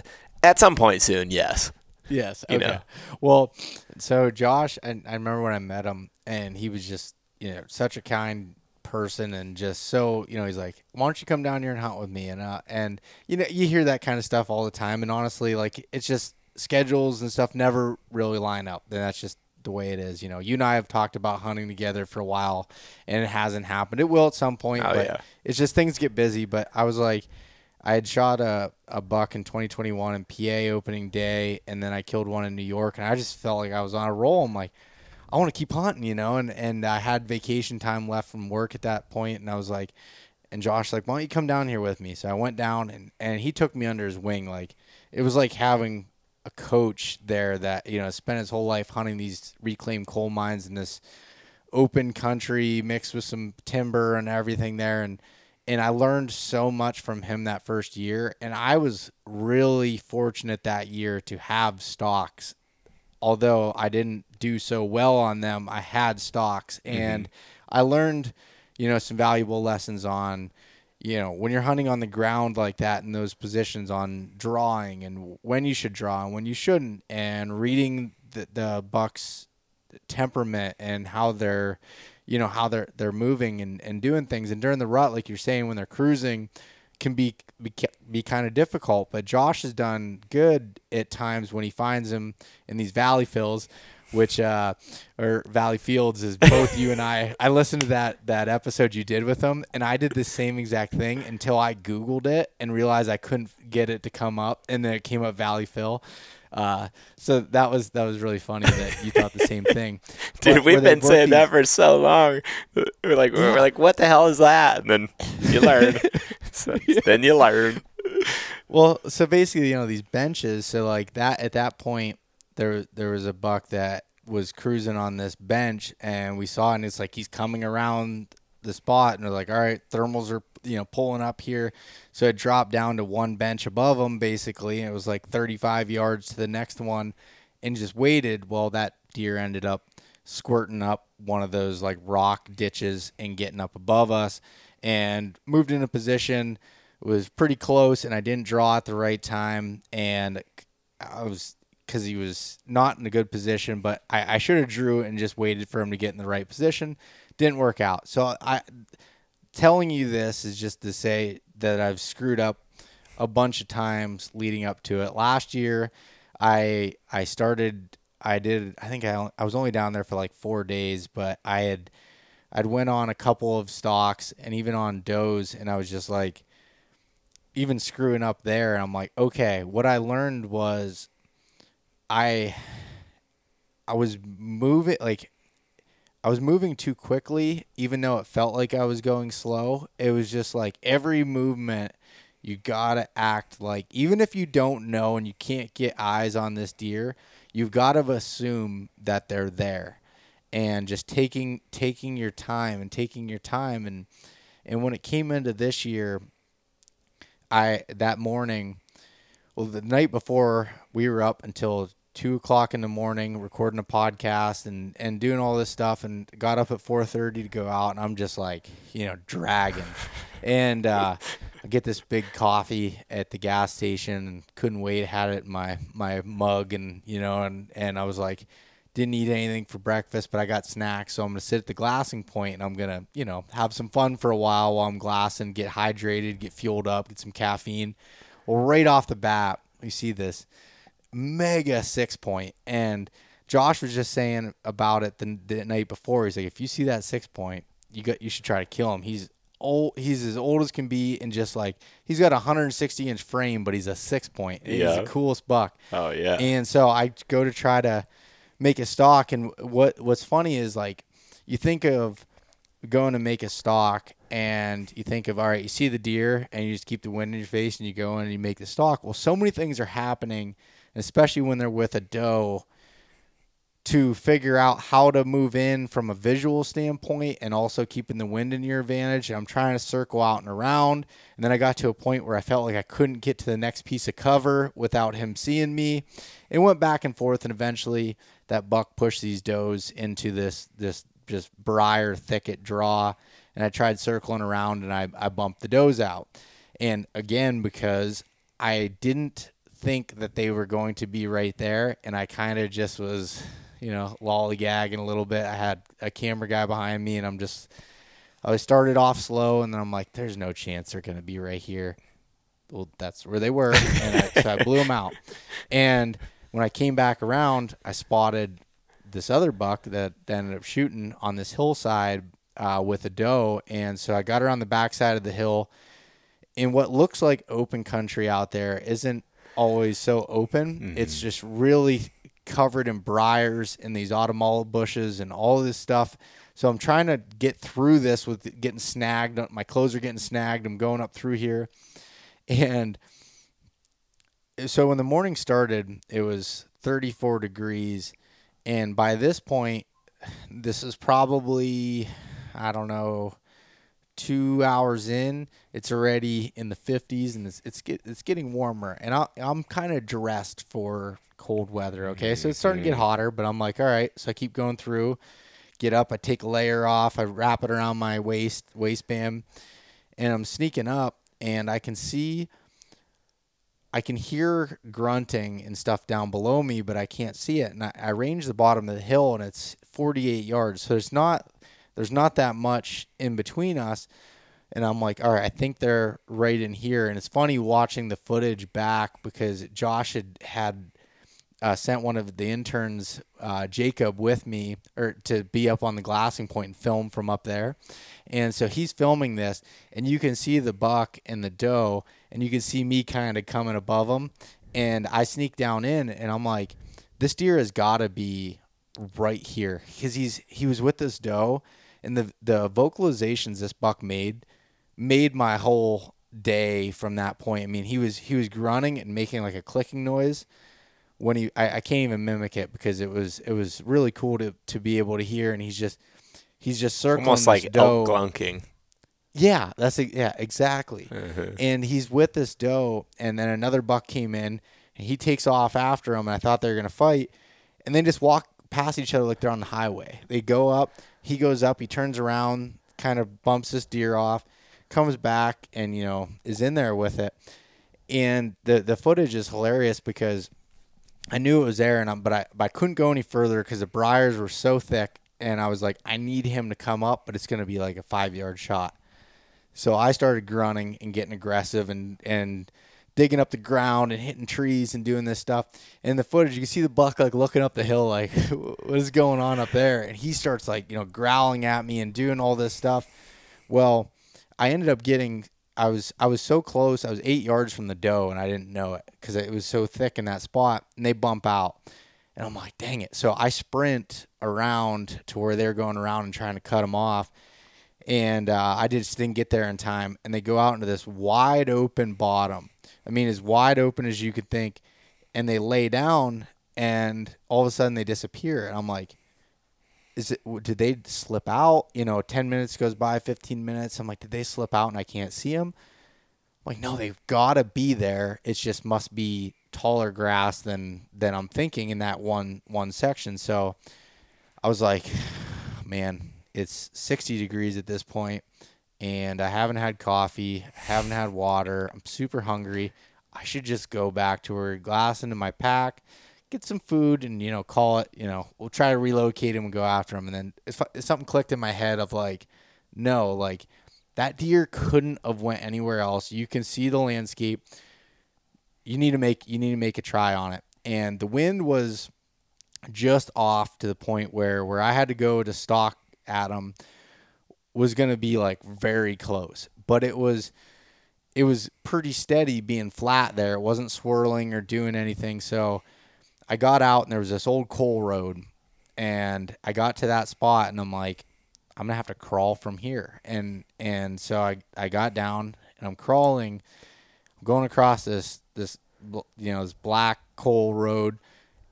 At some point soon, yes. Yes. Okay. You know. Well, so Josh, I, I remember when I met him, and he was just, you know, such a kind person, and just so, you know, he's like, why don't you come down here and hunt with me? And, uh, and you know, you hear that kind of stuff all the time. And honestly, like, it's just schedules and stuff never really line up. Then that's just the way it is. You know, you and I have talked about hunting together for a while, and it hasn't happened. It will at some point, oh, but yeah. It's just things get busy. But I was like, I had shot a, a buck in twenty twenty-one in P A opening day, and then I killed one in New York, and I just felt like I was on a roll. I'm like, I want to keep hunting, you know, and, and I had vacation time left from work at that point, and I was like, and Josh like, why don't you come down here with me? So I went down, and, and he took me under his wing. Like, it was like having a coach there that, you know, spent his whole life hunting these reclaimed coal mines in this open country mixed with some timber and everything there. And, and I learned so much from him that first year. And I was really fortunate that year to have stocks. Although I didn't do so well on them, I had stocks. Mm-hmm. And I learned, you know, some valuable lessons on, you know, when you're hunting on the ground like that in those positions, on drawing and when you should draw and when you shouldn't, and reading the, the buck's temperament and how they're, you know, how they're they're moving and, and doing things. And during the rut, like you're saying, when they're cruising, can be be, be kind of difficult. But Josh has done good at times when he finds him in these valley fills, which uh, or Valley Fields is both you and I. I listened to that that episode you did with them, and I did the same exact thing until I Googled it and realized I couldn't get it to come up, and then it came up Valley Fill. Uh, so that was that was really funny that you thought the same thing. Dude, but we've been saying these... that for so long. We're like, we're like, what the hell is that? And then you learn. so, then you learn. Well, so basically, you know, these benches. So like that at that point, there there was a buck that was cruising on this bench, and we saw it, and it's like he's coming around the spot, and they're like, all right, thermals are, you know, pulling up here. So it dropped down to one bench above him, basically, and it was like thirty-five yards to the next one, and just waited. Well, that deer ended up squirting up one of those like rock ditches and getting up above us, and moved into position. It was pretty close, and I didn't draw at the right time, and I was, because he was not in a good position, but I, I should have drew and just waited for him to get in the right position. Didn't work out. So I, telling you this is just to say that I've screwed up a bunch of times leading up to it. Last year, I I started, I did, I think I, I was only down there for like four days, but I had, I'd went on a couple of stocks and even on does, and I was just like, even screwing up there. And I'm like, okay, what I learned was, I I was moving like I was moving too quickly, even though it felt like I was going slow. It was just like every movement, you gotta act like, even if you don't know and you can't get eyes on this deer, you've got to assume that they're there, and just taking taking your time and taking your time and and when it came into this year, I that morning. Well, the night before, we were up until two o'clock in the morning recording a podcast and, and doing all this stuff, and got up at four thirty to go out, and I'm just like, you know, dragging. and uh, I get this big coffee at the gas station, and couldn't wait, had it in my, my mug, and, you know, and, and I was like, didn't eat anything for breakfast, but I got snacks, so I'm going to sit at the glassing point, and I'm going to, you know, have some fun for a while while I'm glassing, get hydrated, get fueled up, get some caffeine. Well, right off the bat, you see this mega six point, and Josh was just saying about it the, the night before. He's like, if you see that six point, you got you should try to kill him. He's old, he's as old as can be, and just like he's got a one hundred sixty inch frame, but he's a six point. Yeah. He's the coolest buck. Oh yeah. And so I go to try to make a stock, and what what's funny is like you think of going to make a stock, and you think of, all right, you see the deer, and you just keep the wind in your face, and you go in and you make the stalk. Well, so many things are happening, especially when they're with a doe, to figure out how to move in from a visual standpoint and also keeping the wind in your advantage. And I'm trying to circle out and around, and then I got to a point where I felt like I couldn't get to the next piece of cover without him seeing me. It went back and forth, and eventually that buck pushed these does into this this just briar thicket draw. And I tried circling around, and I, I bumped the does out. And again, because I didn't think that they were going to be right there, and I kind of just was, you know, lollygagging a little bit. I had a camera guy behind me, and I'm just, I started off slow, and then I'm like, there's no chance they're going to be right here. Well, that's where they were, and I, so I blew them out. And when I came back around, I spotted this other buck that ended up shooting on this hillside uh, with a doe. And so I got around the backside of the hill in what looks like open country out there. Isn't always so open. Mm-hmm. It's just really covered in briars and these autumnal bushes and all this stuff. So I'm trying to get through this with getting snagged. My clothes are getting snagged. I'm going up through here. And so when the morning started, it was thirty-four degrees. And by this point, this is probably, I don't know, two hours in. It's already in the fifties, and it's it's, get, it's getting warmer. And I, I'm kind of dressed for cold weather, okay? So it's starting to get hotter, but I'm like, all right. So I keep going through. Get up, I take a layer off, I wrap it around my waist, waistband, and I'm sneaking up, and I can see, I can hear grunting and stuff down below me, but I can't see it. And I, I range the bottom of the hill, and it's forty-eight yards, so there's not, there's not that much in between us. And I'm like, all right, I think they're right in here. And it's funny watching the footage back, because Josh had had Uh, sent one of the interns, uh, Jacob, with me or to be up on the glassing point and film from up there. And so he's filming this, and you can see the buck and the doe, and you can see me kind of coming above them. And I sneak down in, and I'm like, this deer has got to be right here, because he's he was with this doe, and the the vocalizations this buck made made my whole day from that point. I mean, he was he was grunting and making like a clicking noise. When he, I, I can't even mimic it, because it was it was really cool to to be able to hear, and he's just he's just circling almost like elk glunking. Yeah, that's a, yeah exactly. Mm-hmm. And he's with this doe, and then another buck came in, and he takes off after him, and I thought they were gonna fight, and they just walk past each other like they're on the highway. They go up, he goes up, he turns around, kind of bumps this deer off, comes back, and you know is in there with it, and the the footage is hilarious because I knew it was there, and I'm, but I but I couldn't go any further because the briars were so thick, and I was like, I need him to come up, but it's going to be like a five-yard shot. So I started grunting and getting aggressive and, and digging up the ground and hitting trees and doing this stuff. And in the footage, you can see the buck like looking up the hill like, what is going on up there? And he starts like you know growling at me and doing all this stuff. Well, I ended up getting – I was I was so close. I was eight yards from the doe, and I didn't know it because it was so thick in that spot. And they bump out, and I'm like, dang it! So I sprint around to where they're going around and trying to cut them off, and uh, I just didn't get there in time. And they go out into this wide open bottom. I mean, as wide open as you could think. And they lay down, and all of a sudden they disappear. And I'm like, is it, did they slip out? You know, ten minutes goes by, fifteen minutes. I'm like, did they slip out and I can't see them? I'm like, no, they've got to be there. It's just must be taller grass than, than I'm thinking in that one, one section. So I was like, man, it's sixty degrees at this point, and I haven't had coffee, haven't had water. I'm super hungry. I should just go back to her, glass into my pack, get some food, and you know call it, you know we'll try to relocate him and go after him. And then it's, something clicked in my head of like, no, like that deer couldn't have went anywhere else. You can see the landscape. You need to make you need to make a try on it. And the wind was just off to the point where where I had to go to stalk at him was going to be like very close, but it was it was pretty steady being flat there. It wasn't swirling or doing anything. So I got out, and there was this old coal road, and I got to that spot, and I'm like, I'm gonna have to crawl from here. And and so I, I got down, and I'm crawling, I'm going across this this you know this black coal road,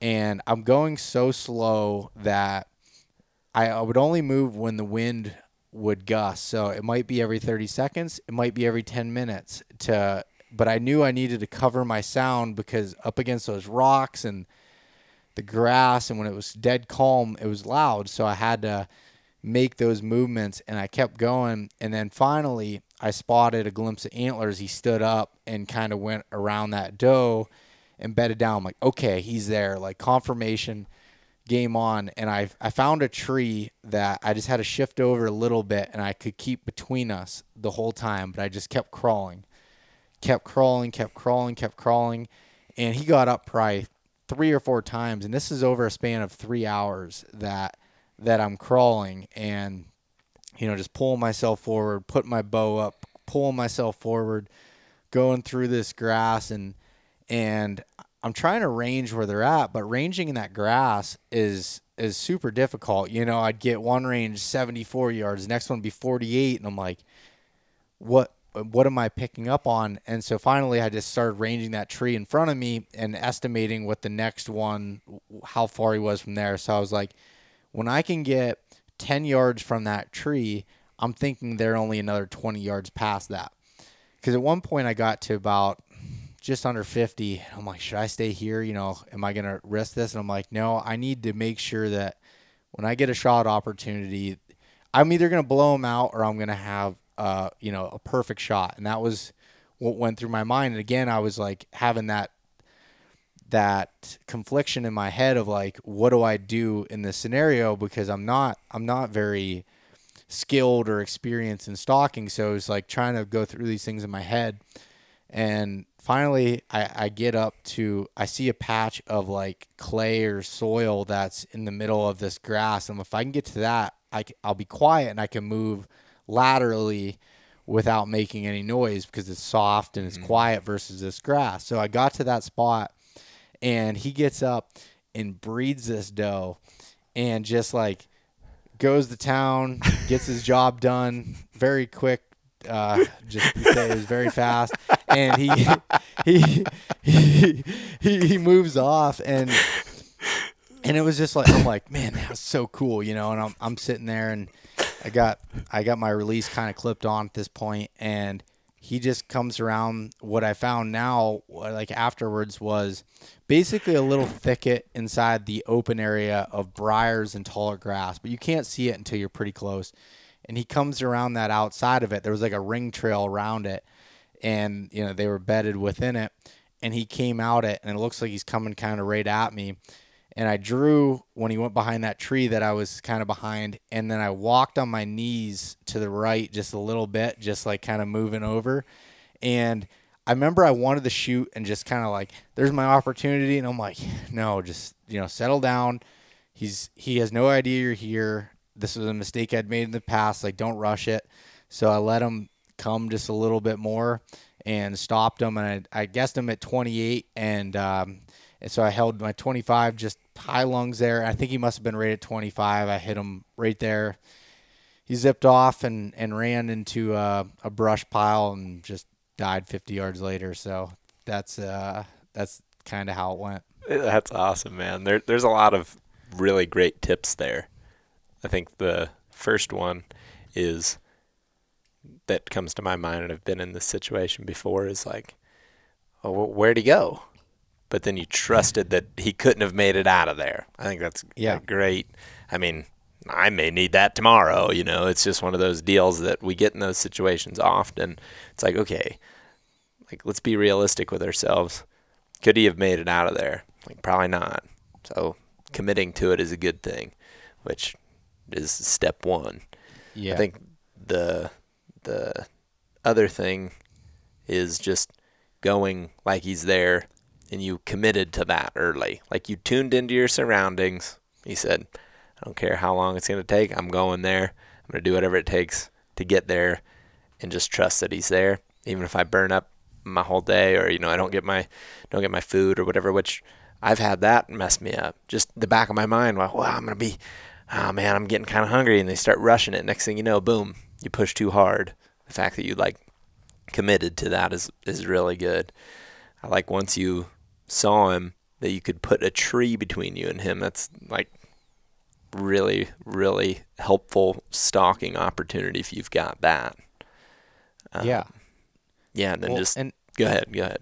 and I'm going so slow that I, I would only move when the wind would gust. So it might be every thirty seconds, it might be every ten minutes to. But I knew I needed to cover my sound because up against those rocks and the grass, and when it was dead calm, it was loud. So I had to make those movements, and I kept going. And then finally I spotted a glimpse of antlers. He stood up and kind of went around that doe and bedded down. I'm like, okay, he's there, like confirmation, game on. And I, I found a tree that I just had to shift over a little bit, and I could keep between us the whole time, but I just kept crawling, kept crawling, kept crawling, kept crawling. And he got up probably three or four times, and this is over a span of three hours that that I'm crawling and, you know, just pulling myself forward, putting my bow up, pulling myself forward, going through this grass, and and I'm trying to range where they're at, but ranging in that grass is is super difficult. You know, I'd get one range seventy-four yards, the next one would be forty-eight, and I'm like, what what am I picking up on? And so finally I just started ranging that tree in front of me and estimating what the next one, how far he was from there. So I was like, when I can get ten yards from that tree, I'm thinking they're only another twenty yards past that. Because at one point I got to about just under fifty. I'm like, should I stay here? You know, am I going to risk this? And I'm like, no, I need to make sure that when I get a shot opportunity, I'm either going to blow them out or I'm going to have, uh, you know, a perfect shot. And that was what went through my mind. And again, I was like having that, that confliction in my head of like, what do I do in this scenario? Because I'm not, I'm not very skilled or experienced in stalking. So it's like trying to go through these things in my head. And finally I, I get up to, I see a patch of like clay or soil that's in the middle of this grass. And if I can get to that, I, I'll be quiet and I can move laterally without making any noise because it's soft and it's mm-hmm. quiet versus this grass. So I got to that spot and he gets up and breeds this doe and just like goes to town, gets his job done very quick. Uh, just to say it was very fast. And he, he, he, he, he moves off and, and it was just like, I'm like, man, that was so cool. You know? And I'm, I'm sitting there and I got, I got my release kind of clipped on at this point, and he just comes around. What I found now, like afterwards, was basically a little thicket inside the open area of briars and taller grass, but you can't see it until you're pretty close. And he comes around that outside of it. There was like a ring trail around it, and you know, they were bedded within it, and he came out it, and it looks like he's coming kind of right at me. And I drew when he went behind that tree that I was kind of behind. And then I walked on my knees to the right just a little bit, just like kind of moving over. And I remember I wanted to shoot and just kind of like, there's my opportunity. And I'm like, no, just, you know, settle down. He's, he has no idea you're here. This was a mistake I'd made in the past. Like, don't rush it. So I let him come just a little bit more and stopped him. And I, I guessed him at twenty-eight. And, um, and so I held my twenty-five just high lungs there. I think he must have been right at twenty-five. I hit him right there. He zipped off and, and ran into a, a brush pile and just died fifty yards later. So that's uh, that's kind of how it went. That's awesome, man. There, there's a lot of really great tips there. I think the first one is that comes to my mind, and I've been in this situation before, is like, oh, where'd he go? But then you trusted that he couldn't have made it out of there. I think that's yeah. great. I mean, I may need that tomorrow. You know, it's just one of those deals that we get in those situations often. It's like, okay, like, let's be realistic with ourselves. Could he have made it out of there? Like, probably not. So committing to it is a good thing, which is step one. Yeah. I think the the other thing is just going like he's there. And you committed to that early. Like, you tuned into your surroundings. You said, I don't care how long it's going to take. I'm going there. I'm going to do whatever it takes to get there, and just trust that he's there. Even if I burn up my whole day, or, you know, I don't get my, don't get my food or whatever, which I've had that mess me up. Just the back of my mind, like, wow, I'm going to be, oh man, I'm getting kind of hungry. And they start rushing it. Next thing you know, boom, you push too hard. The fact that you like committed to that is, is really good. I like once you saw him, that you could put a tree between you and him. That's like really, really helpful stalking opportunity if you've got that. Um, yeah. Yeah. And then well, just and, go ahead. Go ahead.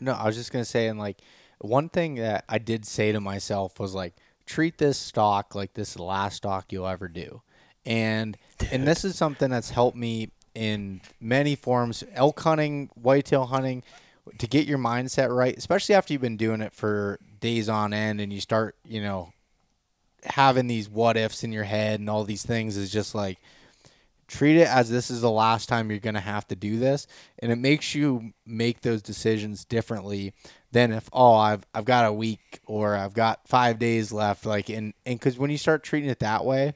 No, I was just going to say, and like, one thing that I did say to myself was like, treat this stalk like this is the last stalk you'll ever do. And, and this is something that's helped me in many forms, elk hunting, whitetail hunting, to get your mindset right, especially after you've been doing it for days on end, and you start, you know, having these what ifs in your head and all these things, is just like, treat it as this is the last time you're going to have to do this. And it makes you make those decisions differently than if, oh, I've, I've got a week or I've got five days left. Like, and, and cause when you start treating it that way,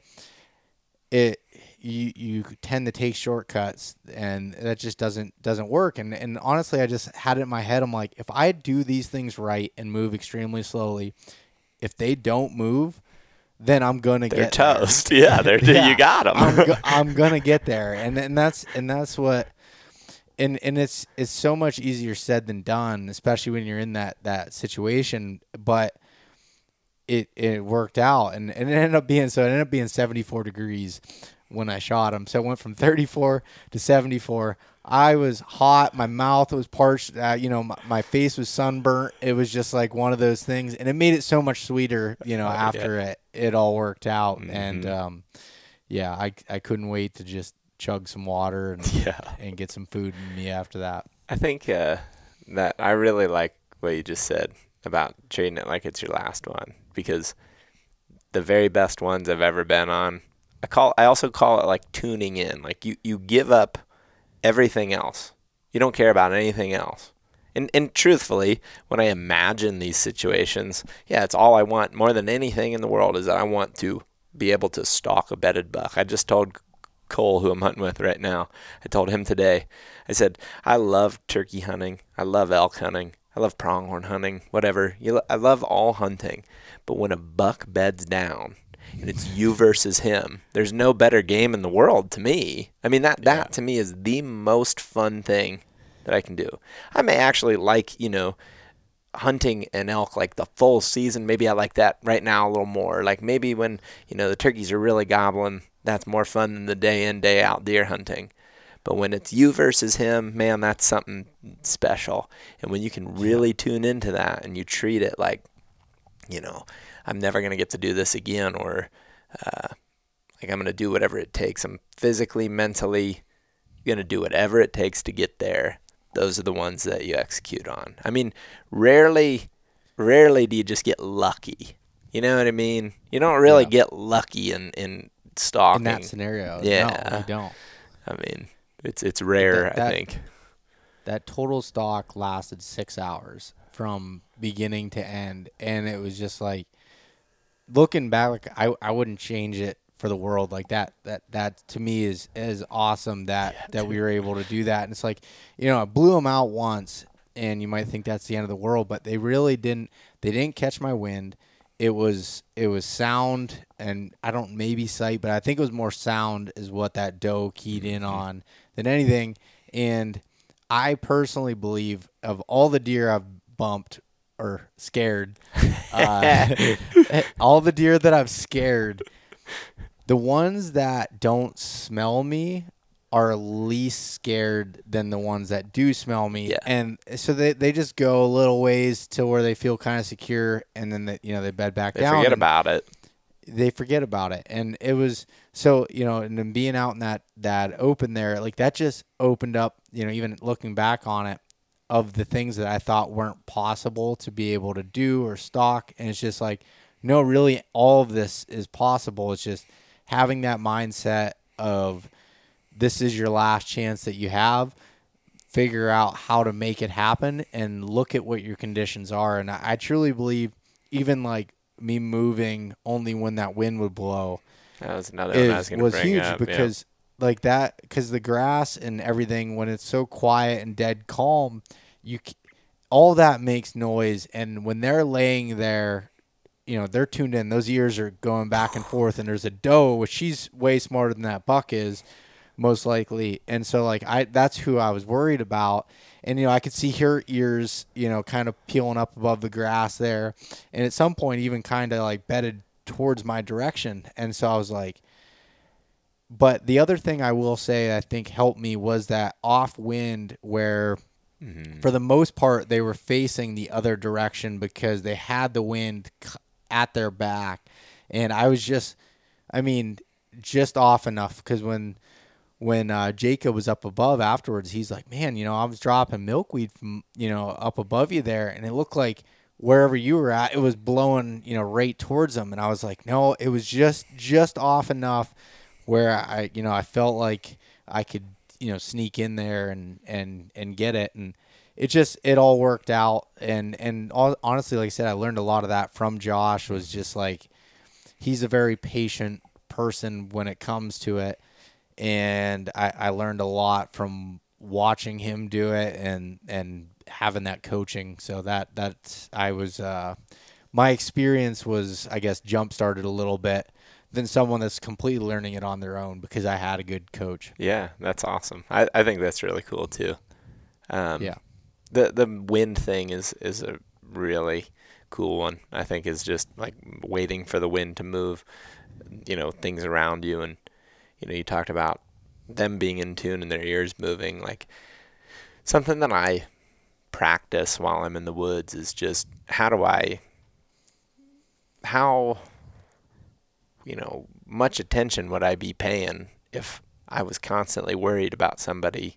it, you, you tend to take shortcuts, and that just doesn't, doesn't work. And, and honestly, I just had it in my head. I'm like, if I do these things right and move extremely slowly, if they don't move, then I'm going to get toast. There. Yeah, they're, yeah, you got them. I'm, go, I'm going to get there. And and that's and that's what and and it's it's so much easier said than done, especially when you're in that that situation, but it it worked out, and, and it ended up being so it ended up being seventy-four degrees when I shot him. So it went from thirty-four to seventy-four. I was hot. My mouth was parched. Uh, you know, my, my face was sunburnt. It was just like one of those things, and it made it so much sweeter, you know, oh, after yeah. it, it all worked out. Mm-hmm. And, um, yeah, I, I couldn't wait to just chug some water and, yeah. and get some food in me after that. I think, uh, that I really like what you just said about treating it like it's your last one, because the very best ones I've ever been on, I call, I also call it like tuning in. Like you, you give up everything else. You don't care about anything else. And, and truthfully, when I imagine these situations, yeah, it's all I want more than anything in the world is that I want to be able to stalk a bedded buck. I just told Cole, who I'm hunting with right now, I told him today, I said, I love turkey hunting. I love elk hunting. I love pronghorn hunting, whatever. You lo- I love all hunting. But when a buck beds down, and it's you versus him, there's no better game in the world to me. I mean, that, yeah. that to me is the most fun thing that I can do. I may actually like, you know, hunting an elk like the full season. Maybe I like that right now a little more. Like maybe when, you know, the turkeys are really gobbling, that's more fun than the day in, day out deer hunting. But when it's you versus him, man, that's something special. And when you can really yeah. tune into that and you treat it like, you know, I'm never going to get to do this again, or uh, like I'm going to do whatever it takes. I'm physically, mentally going to do whatever it takes to get there. Those are the ones that you execute on. I mean, rarely, rarely do you just get lucky. You know what I mean? You don't really yeah. get lucky in, in stalking. In that scenario. Yeah. No, you don't. I mean, it's, it's rare, that, that, I think. That total stalk lasted six hours from beginning to end, and it was just like, looking back, like I, I wouldn't change it for the world. Like that, that, that to me is, is awesome that, yeah, that we were able to do that. And it's like, you know, I blew them out once, and you might think that's the end of the world, but they really didn't, they didn't catch my wind. It was, it was sound, and I don't maybe sight, but I think it was more sound is what that doe keyed in on than anything. And I personally believe of all the deer I've bumped or scared, uh, all the deer that I've scared, the ones that don't smell me are least scared than the ones that do smell me. Yeah. And so they, they just go a little ways to where they feel kind of secure, and then they, you know, they bed back they down. They forget about it. They forget about it. And it was so, you know, and then being out in that, that open there, like that just opened up, you know, even looking back on it, of the things that I thought weren't possible to be able to do or stalk. And it's just like, no, really all of this is possible. It's just having that mindset of this is your last chance that you have, figure out how to make it happen and look at what your conditions are. And I, I truly believe even like me moving only when that wind would blow, that was another is, one I was, gonna was bring huge up, because yeah. like that, because the grass and everything, when it's so quiet and dead calm, you all that makes noise. And when they're laying there, you know, they're tuned in. Those ears are going back and forth. And there's a doe, which she's way smarter than that buck is, most likely. And so, like, I that's who I was worried about. And, you know, I could see her ears, you know, kind of peeling up above the grass there. And at some point, even kind of like bedded towards my direction. And so I was like, but the other thing I will say I think helped me was that off wind where, mm-hmm. for the most part, they were facing the other direction because they had the wind at their back. And I was just, I mean, just off enough, because when when uh, Jacob was up above afterwards, he's like, man, you know, I was dropping milkweed from, you know, up above you there. And it looked like wherever you were at, it was blowing, you know, right towards them. And I was like, no, it was just just off enough where I, you know, I felt like I could, you know, sneak in there and, and, and get it. And it just, it all worked out. And, and all, honestly, like I said, I learned a lot of that from Josh. Was just like, he's a very patient person when it comes to it. And I, I learned a lot from watching him do it and, and having that coaching. So that, that's, I was, uh, my experience was, I guess, jump-started a little bit than someone that's completely learning it on their own, because I had a good coach. Yeah, that's awesome. I, I think that's really cool too. Um, yeah. The the wind thing is, is a really cool one. I think is just like waiting for the wind to move, you know, things around you. And, you know, you talked about them being in tune and their ears moving. Like, something that I practice while I'm in the woods is just how do I, how... you know, much attention would I be paying if I was constantly worried about somebody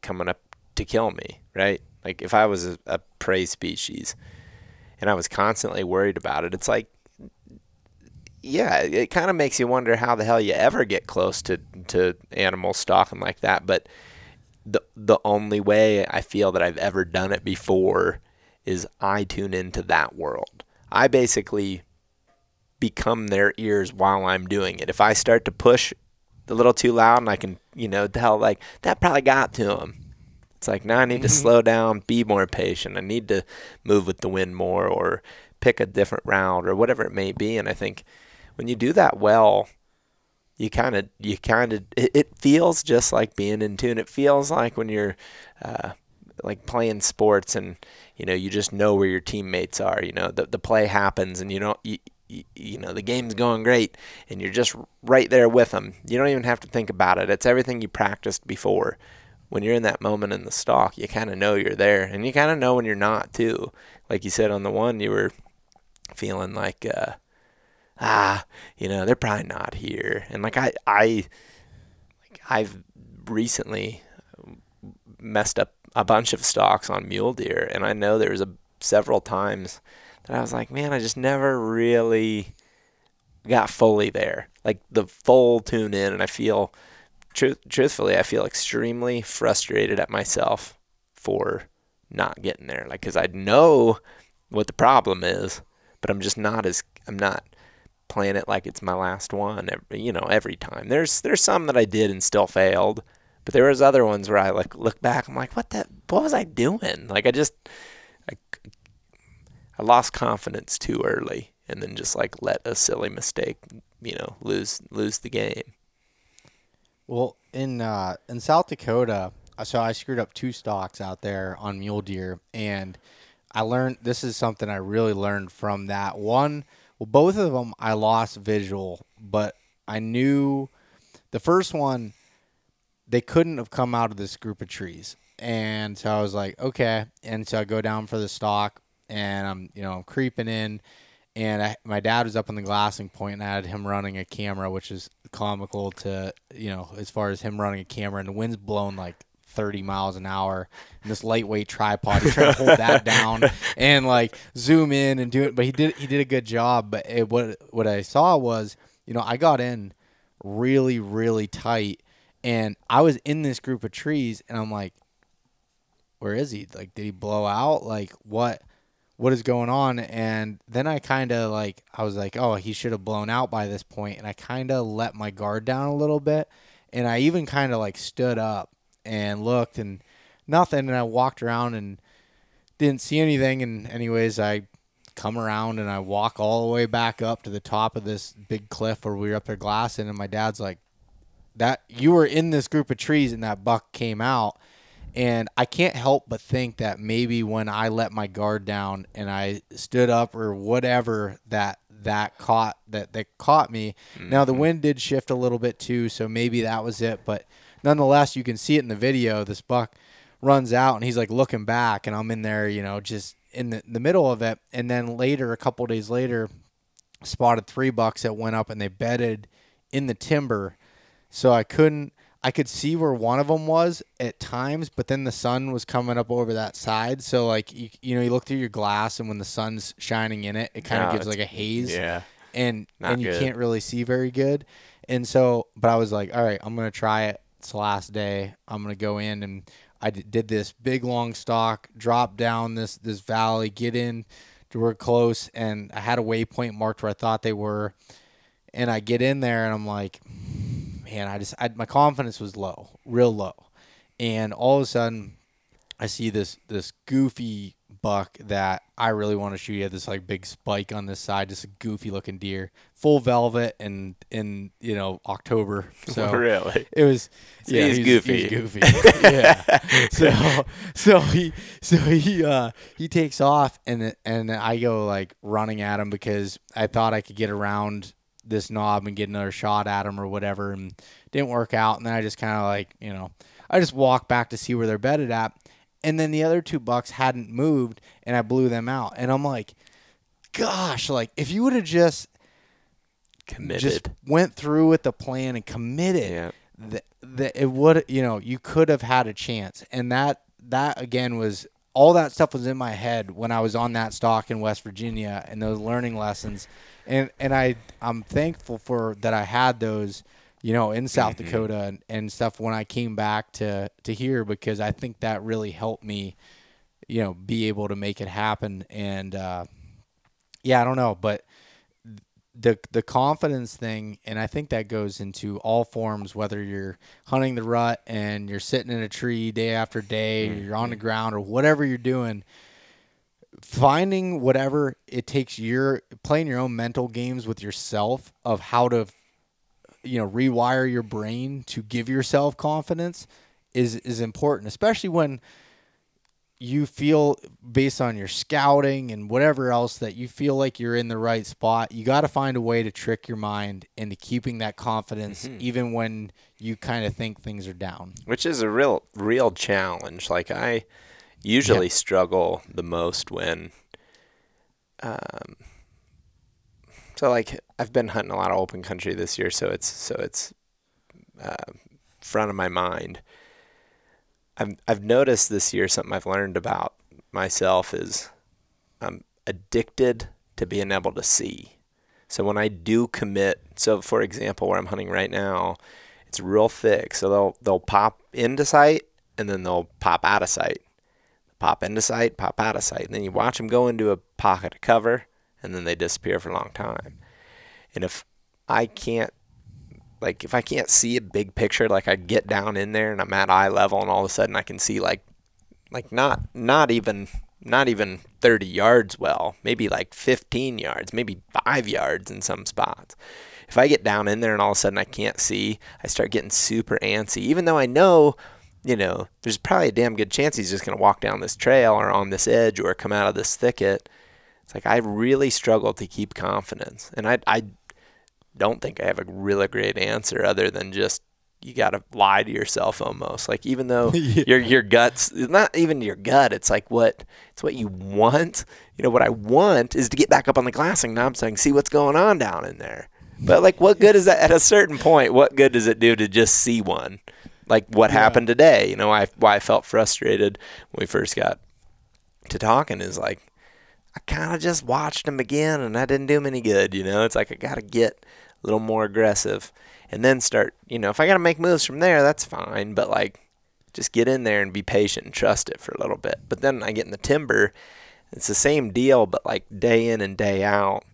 coming up to kill me, right? Like, if I was a, a prey species and I was constantly worried about it, it's like, yeah, it, it kind of makes you wonder how the hell you ever get close to, to animal stalking like that. But the, the only way I feel that I've ever done it before is I tune into that world. I basically... become their ears while I'm doing it. If I start to push a little too loud and I can, you know, tell like that probably got to them. It's like, now I need to slow down, be more patient. I need to move with the wind more or pick a different route or whatever it may be. And I think when you do that well, you kind of, you kind of, it, it feels just like being in tune. It feels like when you're, uh, like playing sports and, you know, you just know where your teammates are, you know, the, the play happens and you don't, you, you know, the game's going great and you're just right there with them. You don't even have to think about it. It's everything you practiced before. When you're in that moment in the stalk, you kind of know you're there, and you kind of know when you're not too. Like you said on the one, you were feeling like, uh, ah, you know, they're probably not here. And like I, I, like I've recently messed up a bunch of stalks on mule deer, and I know there was a several times that I was like, man, I just never really got fully there. Like the full tune in. And I feel, truth, truthfully, I feel extremely frustrated at myself for not getting there. Like, cause I know what the problem is, but I'm just not as, I'm not playing it like it's my last one, every, you know, every time. There's, there's some that I did and still failed, but there was other ones where I like look back, I'm like, what the, what was I doing? Like I just, I, I lost confidence too early, and then just like let a silly mistake, you know, lose lose the game. Well, in uh, in South Dakota, so I screwed up two stalks out there on mule deer, and I learned, this is something I really learned from that one. Well, both of them I lost visual, but I knew the first one they couldn't have come out of this group of trees, and so I was like, okay, and so I go down for the stalk. And I'm, you know, I'm creeping in, and I, my dad was up on the glassing point, and I had him running a camera, which is comical to, you know, as far as him running a camera, and the wind's blowing like thirty miles an hour, and this lightweight tripod, he's trying to hold that down and like zoom in and do it. But he did, he did a good job. But it, what what I saw was, you know, I got in really, really tight, and I was in this group of trees, and I'm like, where is he? Like, did he blow out? Like, what? What is going on? And then I kind of like, I was like, oh, he should have blown out by this point. And I kind of let my guard down a little bit. And I even kind of like stood up and looked and nothing. And I walked around and didn't see anything. And anyways, I come around and I walk all the way back up to the top of this big cliff where we were up there glassing. And my dad's like, that you were in this group of trees and that buck came out. And I can't help but think that maybe when I let my guard down and I stood up or whatever, that that caught that that caught me. Mm-hmm. Now the wind did shift a little bit too, so maybe that was it. But nonetheless, you can see it in the video. This buck runs out and he's like looking back, and I'm in there, you know, just in the, the middle of it. And then later, a couple days later, spotted three bucks that went up and they bedded in the timber, so I couldn't. I could see where one of them was at times, but then the sun was coming up over that side. So, like, you, you know, you look through your glass, and when the sun's shining in it, it kind of no, gives, like, a haze. Yeah. And, and you good. can't really see very good. and so, but I was like, all right, I'm going to try it. It's the last day. I'm going to go in, and I d- did this big, long stalk, drop down this, this valley, get in to where close. And I had a waypoint marked where I thought they were. And I get in there, and I'm like, man, I just, I, my confidence was low, real low. And all of a sudden I see this, this goofy buck that I really want to shoot. He had this like big spike on this side, just a goofy looking deer, full velvet, and in, you know, October. So really, it was, so yeah, he's, he's goofy. He's goofy. Yeah. So, so he, so he, uh, he takes off, and, and I go like running at him because I thought I could get around this knob and get another shot at him or whatever, and didn't work out. And then I just kind of like, you know, I just walked back to see where they're bedded at. And then the other two bucks hadn't moved, and I blew them out. And I'm like, gosh, like, if you would have just committed, just went through with the plan and committed, yeah. that th- it would, you know, you could have had a chance. And that, that again was, all that stuff was in my head when I was on that stalk in West Virginia, and those learning lessons. And, and I, I'm thankful for that. I had those, you know, in South mm-hmm. Dakota and, and stuff when I came back to, to here, because I think that really helped me, you know, be able to make it happen. And, uh, yeah, I don't know, but the, the confidence thing. And I think that goes into all forms, whether you're hunting the rut and you're sitting in a tree day after day, mm-hmm. or you're on the ground or whatever you're doing, finding whatever it takes, your playing your own mental games with yourself of how to, you know, rewire your brain to give yourself confidence is, is important, especially when you feel, based on your scouting and whatever else, that you feel like you're in the right spot. You got to find a way to trick your mind into keeping that confidence, mm-hmm. even when you kind of think things are down, which is a real, real challenge. Like I usually yeah. struggle the most when, um, so like I've been hunting a lot of open country this year, so it's so it's uh, front of my mind. I've I've noticed this year something I've learned about myself is I'm addicted to being able to see. So when I do commit, so for example, where I'm hunting right now, it's real thick. So they'll they'll pop into sight and then they'll pop out of sight, pop into sight, pop out of sight, and then you watch them go into a pocket of cover, and then they disappear for a long time. And if I can't, like, if I can't see a big picture, like I get down in there and I'm at eye level, and all of a sudden I can see like, like not, not even, not even thirty yards well, maybe like fifteen yards, maybe five yards in some spots. If I get down in there and all of a sudden I can't see, I start getting super antsy, even though I know, you know, there's probably a damn good chance he's just going to walk down this trail or on this edge or come out of this thicket. It's like I really struggle to keep confidence, and I I don't think I have a really great answer other than just you got to lie to yourself almost. Like even though yeah. your your gut's not even your gut, it's like what it's what you want. You know what I want is to get back up on the glassing knob so I can see what's going on down in there. But like, what good is that? At a certain point, what good does it do to just see one? Like what yeah. happened today? You know, I why I felt frustrated when we first got to talking is like, I kind of just watched him again, and that didn't do him any good, you know? It's like I got to get a little more aggressive and then start, you know, if I got to make moves from there, that's fine. But, like, just get in there and be patient and trust it for a little bit. But then I get in the timber. It's the same deal, but, like, day in and day out,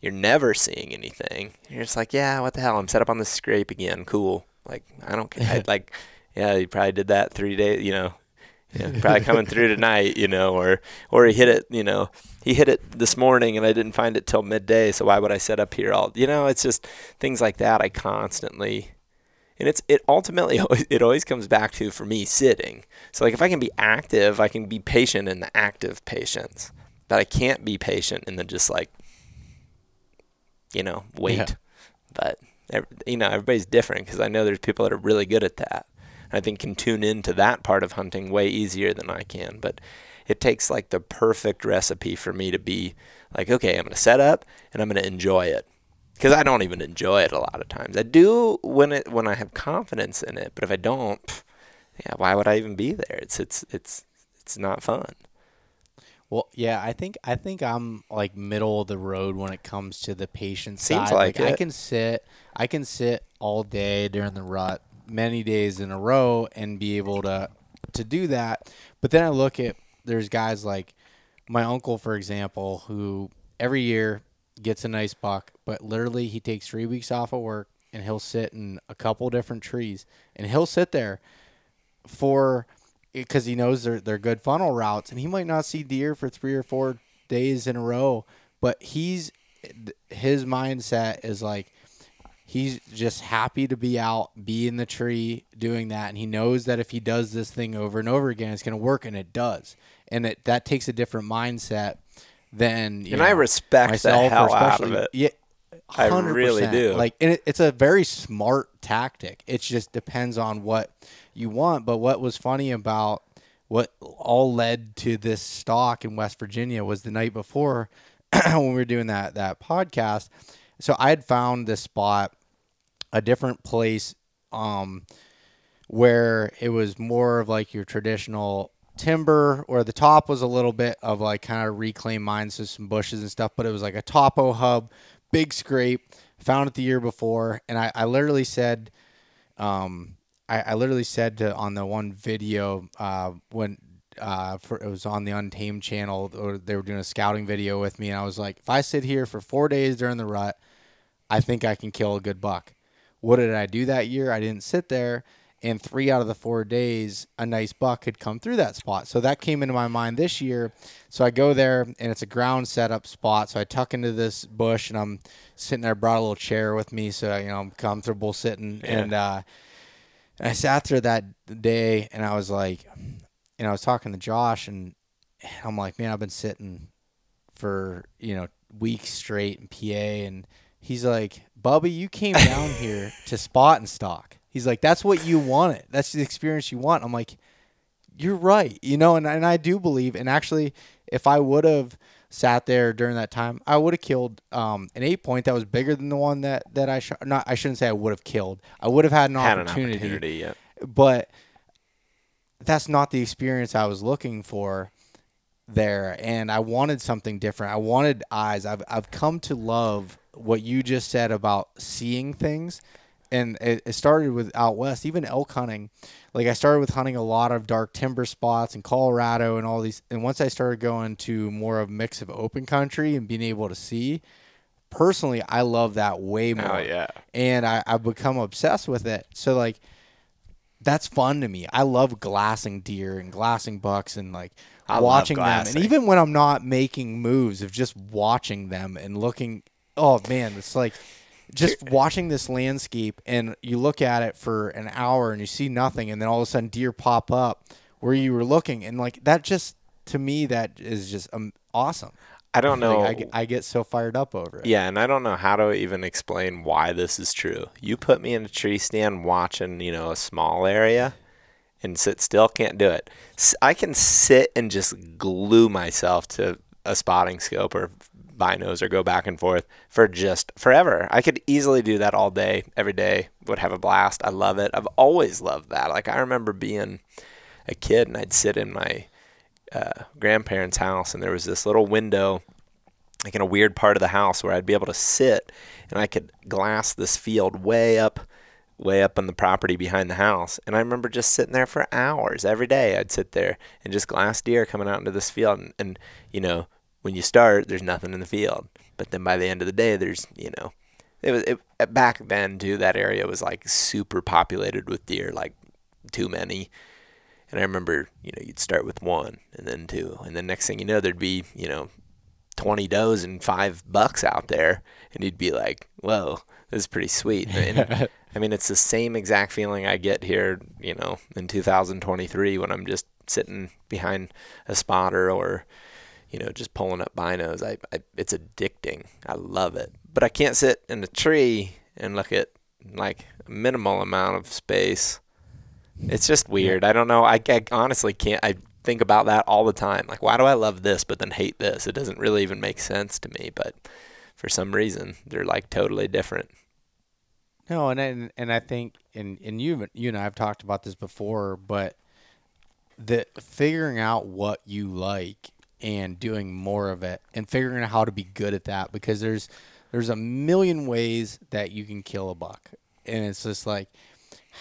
you're never seeing anything. You're just like, yeah, what the hell? I'm set up on this scrape again. Cool. Like, I don't care. I'd like, yeah, you probably did that three days, you know. Yeah, probably coming through tonight, you know, or or he hit it, you know, he hit it this morning and I didn't find it till midday. So why would I set up here all, you know, it's just things like that. I constantly, and it's, it ultimately, it always comes back to, for me, sitting. So like if I can be active, I can be patient in the active patience, but I can't be patient in the just like, you know, wait. Yeah. But, you know, everybody's different because I know there's people that are really good at that. I think can tune into that part of hunting way easier than I can, but it takes like the perfect recipe for me to be like, okay, I'm going to set up and I'm going to enjoy it, because I don't even enjoy it a lot of times. I do when it when I have confidence in it, but if I don't, yeah, why would I even be there? It's it's it's it's not fun. Well, yeah, I think I think I'm like middle of the road when it comes to the patient Seems side. Like, like I can sit, I can sit all day during the rut, many days in a row, and be able to to do that. But then I look at there's guys like my uncle, for example, who every year gets a nice buck, but literally he takes three weeks off of work and he'll sit in a couple different trees, and he'll sit there for. Because he knows they're, they're good funnel routes, and he might not see deer for three or four days in a row, but he's his mindset is like he's just happy to be out, be in the tree doing that, and he knows that if he does this thing over and over again, it's going to work, and it does. And it, that takes a different mindset than you and know, I respect the hell out of it. Yeah, I really do. Like, and it, it's a very smart tactic. It just depends on what you want. But what was funny about what all led to this stalk in West Virginia was the night before when we were doing that that podcast. So I had found this spot, a different place, um, where it was more of like your traditional timber, or the top was a little bit of like kind of reclaimed mines, so some bushes and stuff, but it was like a topo hub, big scrape. Found it the year before, and I, I literally said, um. I, I literally said to, on the one video uh, when uh, for, it was on the Untamed channel, or they were doing a scouting video with me, and I was like, if I sit here for four days during the rut, I think I can kill a good buck. What did I do that year? I didn't sit there, and three out of the four days, a nice buck had come through that spot. So that came into my mind this year. So I go there, and it's a ground setup spot. So I tuck into this bush, and I'm sitting there. I brought a little chair with me, so you know I'm comfortable sitting, yeah. and uh, And I sat there that day, and I was like, and I was talking to Josh, and I'm like, man, I've been sitting for, you know, weeks straight in P A. And he's like, Bubby, you came down here to spot and stalk. He's like, that's what you wanted. That's the experience you want. I'm like, you're right. You know, and, and I do believe, and actually, if I would have sat there during that time, I would have killed um, an eight point that was bigger than the one that that I shot. Not, I shouldn't say I would have killed. I would have had an had opportunity, an opportunity yeah. But that's not the experience I was looking for there. And I wanted something different. I wanted eyes. I've I've come to love what you just said about seeing things, and it, it started with out west. Even elk hunting, like I started with hunting a lot of dark timber spots in Colorado and all these. And once I started going to more of a mix of open country and being able to see, personally, I love that way more. Oh, yeah. And I, I've become obsessed with it. So, like, that's fun to me. I love glassing deer and glassing bucks and, like, I watching them. And even when I'm not making moves of just watching them and looking, oh, man, it's like – just watching this landscape, and you look at it for an hour and you see nothing, and then all of a sudden deer pop up where you were looking, and like that, just to me, that is just um, awesome. I don't know. Like, I, I get so fired up over it. Yeah, and I don't know how to even explain why this is true. You put me in a tree stand watching, you know, a small area and sit still, can't do it. I can sit and just glue myself to a spotting scope or binos or go back and forth for just forever. I could easily do that all day, every day, would have a blast. I love it. I've always loved that. Like, I remember being a kid, and I'd sit in my uh, grandparents' house, and there was this little window, like in a weird part of the house, where I'd be able to sit, and I could glass this field way up, way up on the property behind the house. And I remember just sitting there for hours. Every day I'd sit there and just glass deer coming out into this field, and, and you know, when you start, there's nothing in the field. But then by the end of the day, there's, you know, it was it, back then too, that area was like super populated with deer, like too many. And I remember, you know, you'd start with one and then two. And then next thing you know, there'd be, you know, twenty does and five bucks out there. And you'd be like, whoa, this is pretty sweet. And, I mean, it's the same exact feeling I get here, you know, in two thousand twenty-three when I'm just sitting behind a spotter or, you know, just pulling up binos. I, I, it's addicting. I love it. But I can't sit in a tree and look at, like, a minimal amount of space. It's just weird. I don't know. I, I honestly can't. I think about that all the time. Like, why do I love this but then hate this? It doesn't really even make sense to me. But for some reason, they're, like, totally different. No, and I, and I think, and, and you, you and I have talked about this before, but the figuring out what you like and doing more of it and figuring out how to be good at that, because there's there's a million ways that you can kill a buck. And it's just like,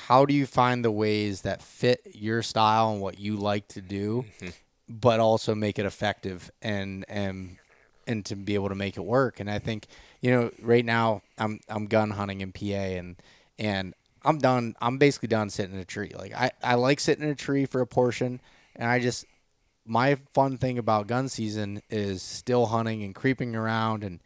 how do you find the ways that fit your style and what you like to do, mm-hmm. but also make it effective and and and to be able to make it work? And I think, you know, right now I'm I'm gun hunting in P A, and and I'm done. I'm basically done sitting in a tree. Like I, I like sitting in a tree for a portion, and I just my fun thing about gun season is still hunting and creeping around and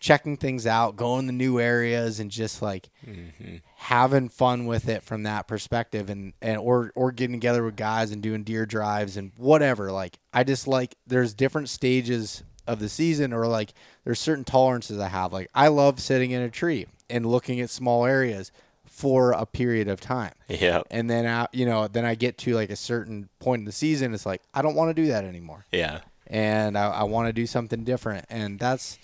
checking things out, going to new areas, and just like mm-hmm. having fun with it from that perspective, and, and or or getting together with guys and doing deer drives and whatever. Like I just like there's different stages of the season, or like there's certain tolerances I have. Like I love sitting in a tree and looking at small areas for a period of time. Yeah. And then I, you know, then I get to like a certain point in the season, it's like, I don't want to do that anymore. Yeah. And I, I want to do something different. And that's,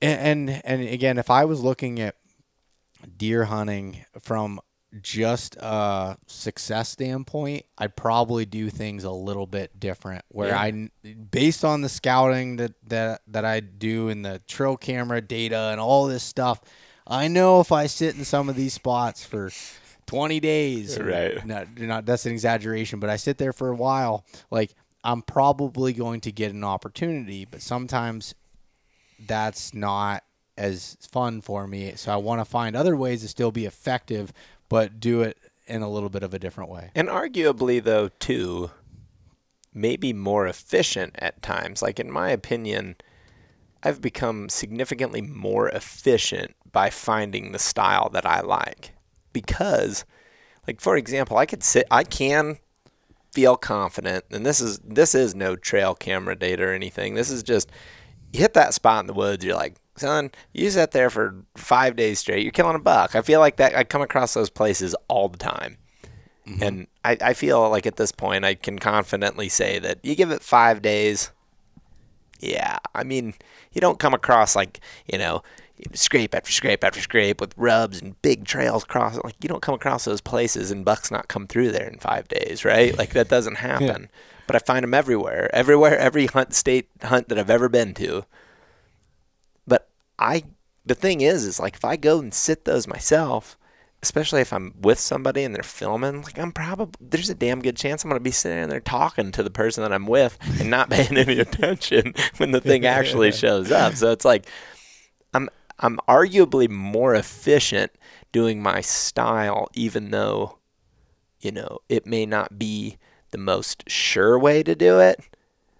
and, and, and again, if I was looking at deer hunting from just a success standpoint, I'd probably do things a little bit different where yeah. I, based on the scouting that, that, that I do and the trail camera data and all this stuff, I know if I sit in some of these spots for twenty days, right? No, not that's an exaggeration, but I sit there for a while. Like I'm probably going to get an opportunity, but sometimes that's not as fun for me. So I want to find other ways to still be effective, but do it in a little bit of a different way. And arguably, though, too, maybe more efficient at times. Like in my opinion, I've become significantly more efficient by finding the style that I like, because like, for example, I could sit, I can feel confident, and this is, this is no trail camera data or anything. This is just, you hit that spot in the woods. You're like, son, you sat there for five days straight. You're killing a buck. I feel like that. I come across those places all the time. Mm-hmm. And I, I feel like at this point I can confidently say that you give it five days. Yeah. I mean, you don't come across like, you know, scrape after scrape after scrape with rubs and big trails crossing. Like you don't come across those places and bucks not come through there in five days, right? Like that doesn't happen. Yeah. But I find them everywhere, everywhere, every hunt state hunt that I've ever been to. But I, the thing is, is like if I go and sit those myself, especially if I'm with somebody and they're filming, like I'm probably, there's a damn good chance I'm going to be sitting there talking to the person that I'm with and not paying any attention when the thing actually shows up. So it's like, I'm, I'm arguably more efficient doing my style, even though, you know, it may not be the most sure way to do it.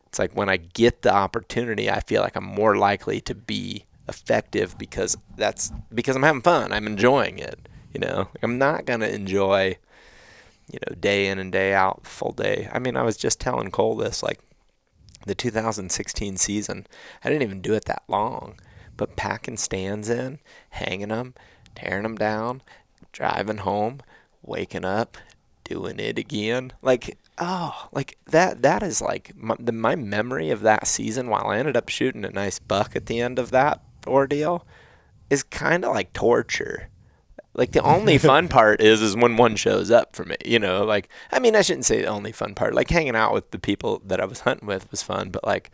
It's like when I get the opportunity, I feel like I'm more likely to be effective because that's because I'm having fun. I'm enjoying it. You know, like I'm not going to enjoy, you know, day in and day out, full day. I mean, I was just telling Cole this, like the two thousand sixteen season, I didn't even do it that long. But packing stands in, hanging them, tearing them down, driving home, waking up, doing it again. Like, oh, like that, that is like my, the, my memory of that season, while I ended up shooting a nice buck at the end of that ordeal, is kind of like torture. Like the only fun part is, is when one shows up for me, you know, like, I mean, I shouldn't say the only fun part, like hanging out with the people that I was hunting with was fun, but like,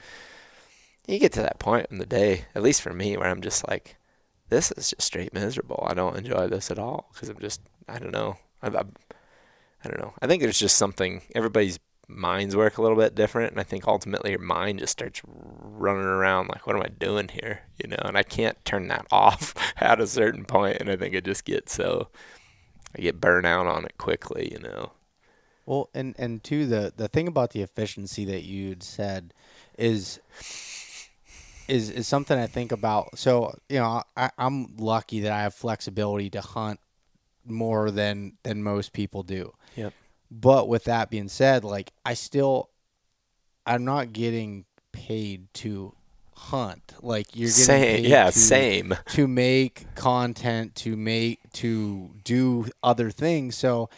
you get to that point in the day, at least for me, where I'm just like, this is just straight miserable. I don't enjoy this at all because I'm just, I don't know. I, I, I don't know. I think there's just something, everybody's minds work a little bit different, and I think ultimately your mind just starts running around like, what am I doing here? You know, and I can't turn that off at a certain point, and I think I just get so, I get burnt out on it quickly, you know. Well, and, and too, the, the thing about the efficiency that you'd said is... Is, is something I think about. So, you know, I, I'm lucky that I have flexibility to hunt more than than most people do. Yep. But with that being said, like I still, I'm not getting paid to hunt. Like you're getting same, paid yeah, to, same. to make content, to make to do other things. So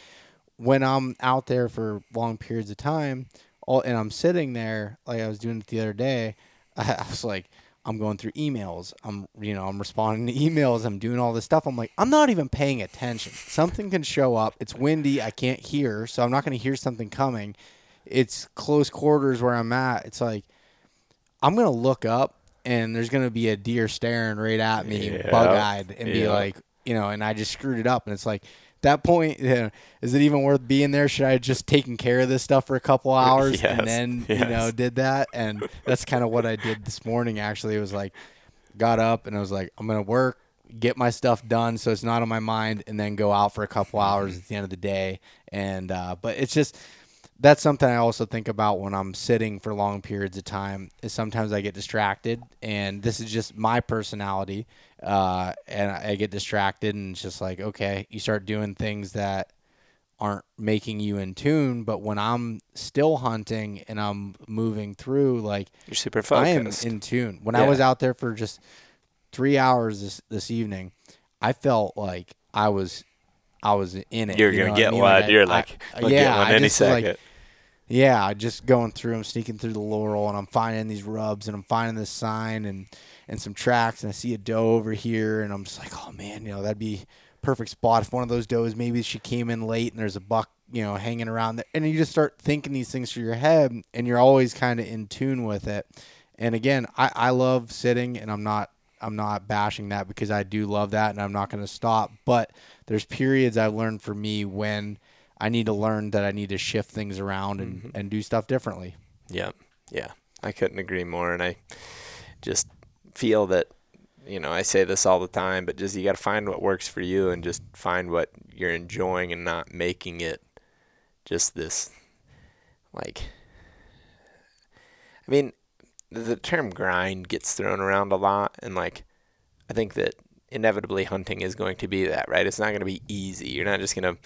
when I'm out there for long periods of time, all and I'm sitting there like I was doing it the other day. I was like, I'm going through emails. I'm, you know, I'm responding to emails. I'm doing all this stuff. I'm like, I'm not even paying attention. Something can show up. It's windy. I can't hear. So I'm not going to hear something coming. it's close quarters where I'm at, it's like I'm going to look up and there's going to be a deer staring right at me, yeah. bug-eyed, and yeah. be like, you know, and I just screwed it up. And it's like, at that point, you know, is it even worth being there? Should I have just taken care of this stuff for a couple hours yes. and then, yes. you know, did that? And that's kind of what I did this morning, actually. It was like, got up and I was like, I'm going to work, get my stuff done so it's not on my mind, and then go out for a couple hours at the end of the day. And, uh, but it's just, that's something I also think about when I'm sitting for long periods of time, is sometimes I get distracted, and this is just my personality. Uh, and I, I get distracted, and it's just like, okay, you start doing things that aren't making you in tune. But when I'm still hunting and I'm moving through, like, you're super focused. I am in tune. When yeah. I was out there for just three hours this, this evening, I felt like I was, I was in it. You're you going to get one. I mean? Like, you're like, I, yeah, get one I any second. Like, yeah, just going through, I'm sneaking through the laurel, and I'm finding these rubs, and I'm finding this sign and, and some tracks, and I see a doe over here, and I'm just like, oh, man, you know, that'd be a perfect spot. If one of those does, maybe she came in late, and there's a buck, you know, hanging around there. And you just start thinking these things through your head, and you're always kind of in tune with it. And, again, I, I love sitting, and I'm not I'm not bashing that, because I do love that, and I'm not going to stop. But there's periods I've learned for me when – I need to learn that I need to shift things around and, mm-hmm. and do stuff differently. Yeah. Yeah. I couldn't agree more. And I just feel that, you know, I say this all the time, but just, you got to find what works for you and just find what you're enjoying, and not making it just this, like, I mean, the term grind gets thrown around a lot. And like, I think that inevitably hunting is going to be that, right? It's not going to be easy. You're not just going to,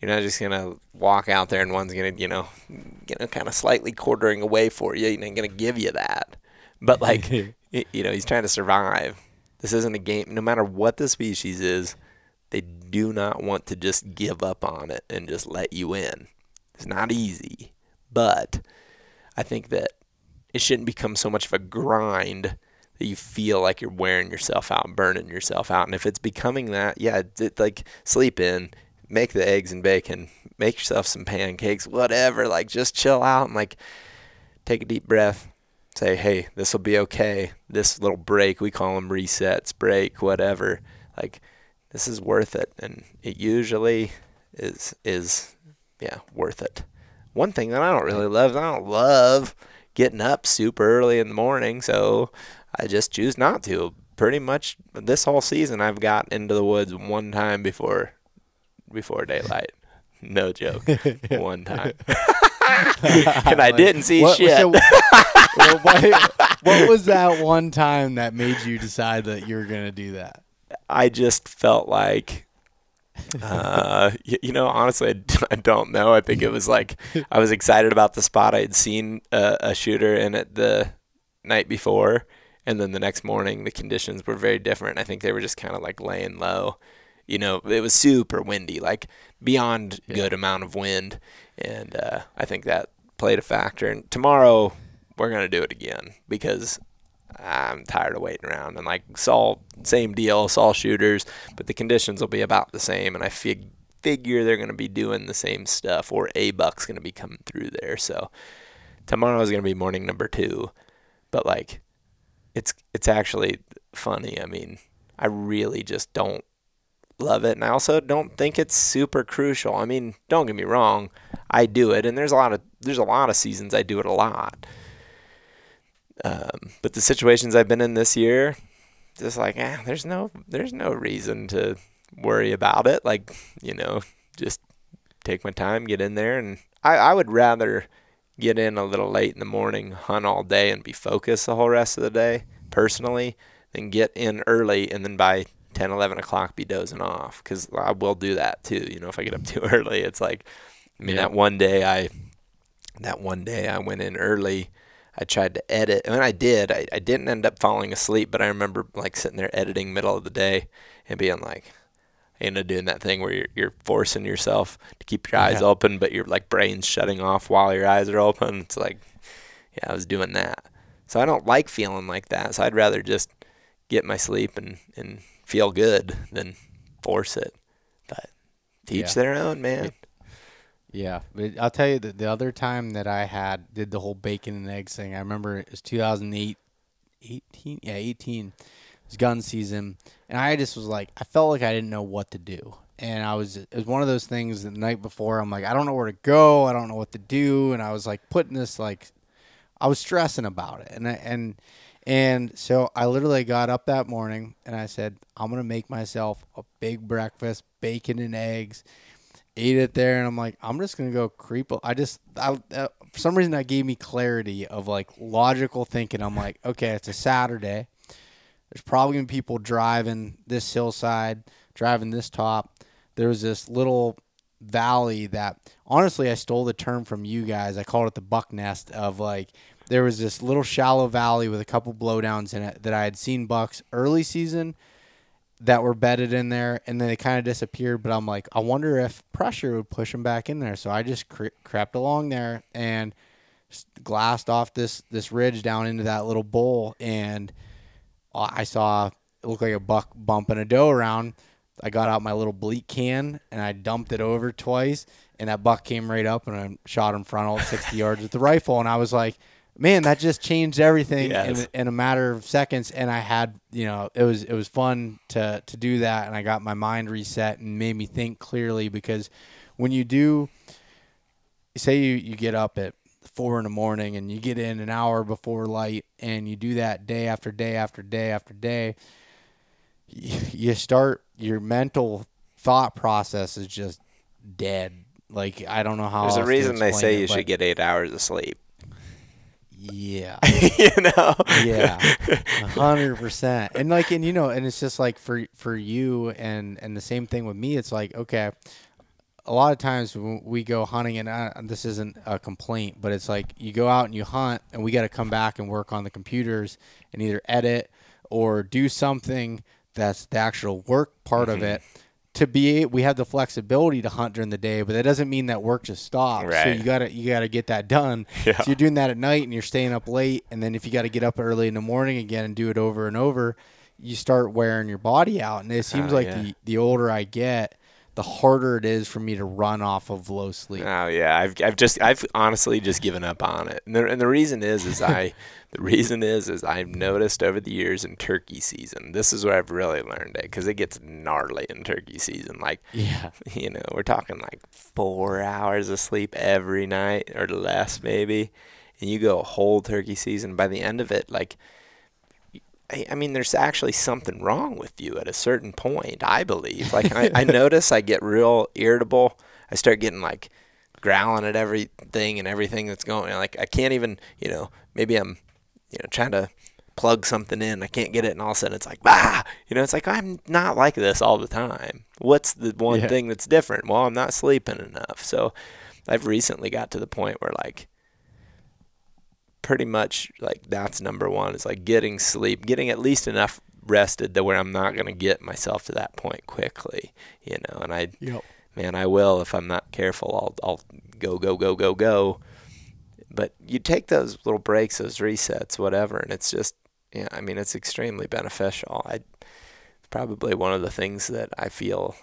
You're not just going to walk out there and one's going to, you know, you know, kind of slightly quartering away for you and going to give you that. But, like, you know, he's trying to survive. This isn't a game. No matter what the species is, they do not want to just give up on it and just let you in. It's not easy. But I think that it shouldn't become so much of a grind that you feel like you're wearing yourself out and burning yourself out. And if it's becoming that, yeah, it, like, sleep in. Make the eggs and bacon, make yourself some pancakes, whatever, like, just chill out and, like, take a deep breath, say, hey, this will be okay. This little break, we call them resets, break, whatever. Like, this is worth it. And it usually is, is, yeah, worth it. One thing that I don't really love is I don't love getting up super early in the morning, so I just choose not to. Pretty much this whole season I've got into the woods one time before before daylight, no joke. One time. And I didn't see what, shit. So, well, what, what was that one time that made you decide that you were going to do that? I just felt like, uh, you, you know, honestly, I, d I don't know. I think it was like, I was excited about the spot. I had seen a, a shooter in it the night before. And then the next morning, the conditions were very different. I think they were just kind of like laying low. You know, it was super windy, like beyond yeah. good amount of wind. And uh, I think that played a factor. And tomorrow we're going to do it again because I'm tired of waiting around. And like saw, same deal, saw shooters, but the conditions will be about the same. And I fig figure they're going to be doing the same stuff, or a buck's going to be coming through there. So tomorrow is going to be morning number two. But like, it's it's actually funny. I mean, I really just don't love it, and I also don't think it's super crucial. I mean, don't get me wrong, I do it, and there's a lot of there's a lot of seasons I do it a lot. Um, but the situations I've been in this year, just like, eh, there's no there's no reason to worry about it. Like, you know, just take my time, get in there, and I I would rather get in a little late in the morning, hunt all day, and be focused the whole rest of the day, personally, than get in early and then by ten, eleven o'clock be dozing off, because I will do that too. You know, if I get up too early, it's like, I mean, yeah. that one day I, that one day I went in early, I tried to edit, and I did, I, I didn't end up falling asleep, but I remember like sitting there editing middle of the day and being like, you know, doing that thing where you're, you're forcing yourself to keep your eyes yeah. open, but your like brain's shutting off while your eyes are open. It's like, yeah, I was doing that. So I don't like feeling like that. So I'd rather just get my sleep and, and, feel good, then force it. But teach yeah. their own, man. Yeah. But I'll tell you that the other time that I had did the whole bacon and eggs thing, I remember it was two thousand eight, eighteen? Yeah, eighteen. It was gun season. And I just was like, I felt like I didn't know what to do. And I was, it was one of those things that the night before, I'm like, I don't know where to go. I don't know what to do. And I was like putting this, like, I was stressing about it. And I, and, and so I literally got up that morning and I said, I'm going to make myself a big breakfast, bacon and eggs, ate it there. And I'm like, I'm just going to go creep. I just, I, uh, for some reason that gave me clarity of like logical thinking. I'm like, okay, it's a Saturday. There's probably gonna be people driving this hillside, driving this top. There was this little valley that, honestly, I stole the term from you guys. I called it the buck nest of, like, there was this little shallow valley with a couple blowdowns in it that I had seen bucks early season that were bedded in there, and then they kind of disappeared. But I'm like, I wonder if pressure would push them back in there. So I just cre crept along there and glassed off this, this ridge down into that little bowl, and I saw it looked like a buck bumping a doe around. I got out my little bleak can, and I dumped it over twice, and that buck came right up, and I shot him frontal at sixty yards with the rifle, and I was like, man, that just changed everything yes. in, in a matter of seconds, and I had, you know, it was it was fun to, to do that, and I got my mind reset and made me think clearly, because when you do, say you, you get up at four in the morning and you get in an hour before light and you do that day after day after day after day, you start, your mental thought process is just dead. Like, I don't know how. There's a reason they say you should get eight hours of sleep. Yeah. You know? Yeah. A hundred percent. And like, and you know, and it's just like for, for you and, and the same thing with me, it's like, okay, a lot of times when we go hunting, and I, this isn't a complaint, but it's like you go out and you hunt and we got to come back and work on the computers and either edit or do something that's the actual work part mm-hmm. of it. To be, we have the flexibility to hunt during the day, but that doesn't mean that work just stops. Right. So you gotta you gotta get that done. Yeah. So you're doing that at night and you're staying up late, and then if you got to get up early in the morning again and do it over and over, you start wearing your body out. And it seems oh, like yeah. the, the older I get, the harder it is for me to run off of low sleep. Oh yeah, I've I've just I've honestly just given up on it, and the and the reason is is I the reason is is I've noticed over the years in turkey season, this is where I've really learned it, because it gets gnarly in turkey season. Like yeah, you know, we're talking like four hours of sleep every night or less maybe, and you go a whole turkey season. By the end of it, like, I mean, there's actually something wrong with you at a certain point, I believe. Like, I, I notice I get real irritable. I start getting, like, growling at everything and everything that's going on. Like, I can't even, you know, maybe I'm, you know, trying to plug something in. I can't get it, and all of a sudden it's like, bah! You know, it's like, I'm not like this all the time. What's the one yeah. thing that's different? Well, I'm not sleeping enough. So I've recently got to the point where, like, pretty much like that's number one. It's like getting sleep, getting at least enough rested to where I'm not going to get myself to that point quickly, you know. And I, yep. man, I will if I'm not careful. I'll, I'll go, go, go, go, go. But you take those little breaks, those resets, whatever, and it's just, yeah, I mean, it's extremely beneficial. I probably one of the things that I feel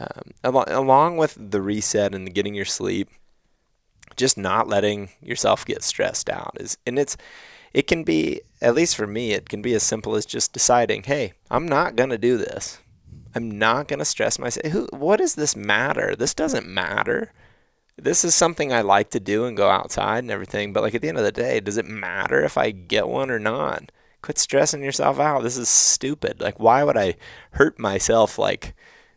um, al along with the reset and the getting your sleep. Just not letting yourself get stressed out is, and it's, it can be, at least for me, it can be as simple as just deciding, hey, I'm not going to do this. I'm not going to stress myself. Who, what does this matter? This doesn't matter. This is something I like to do and go outside and everything. But like at the end of the day, does it matter if I get one or not? Quit stressing yourself out. This is stupid. Like, why would I hurt myself, like,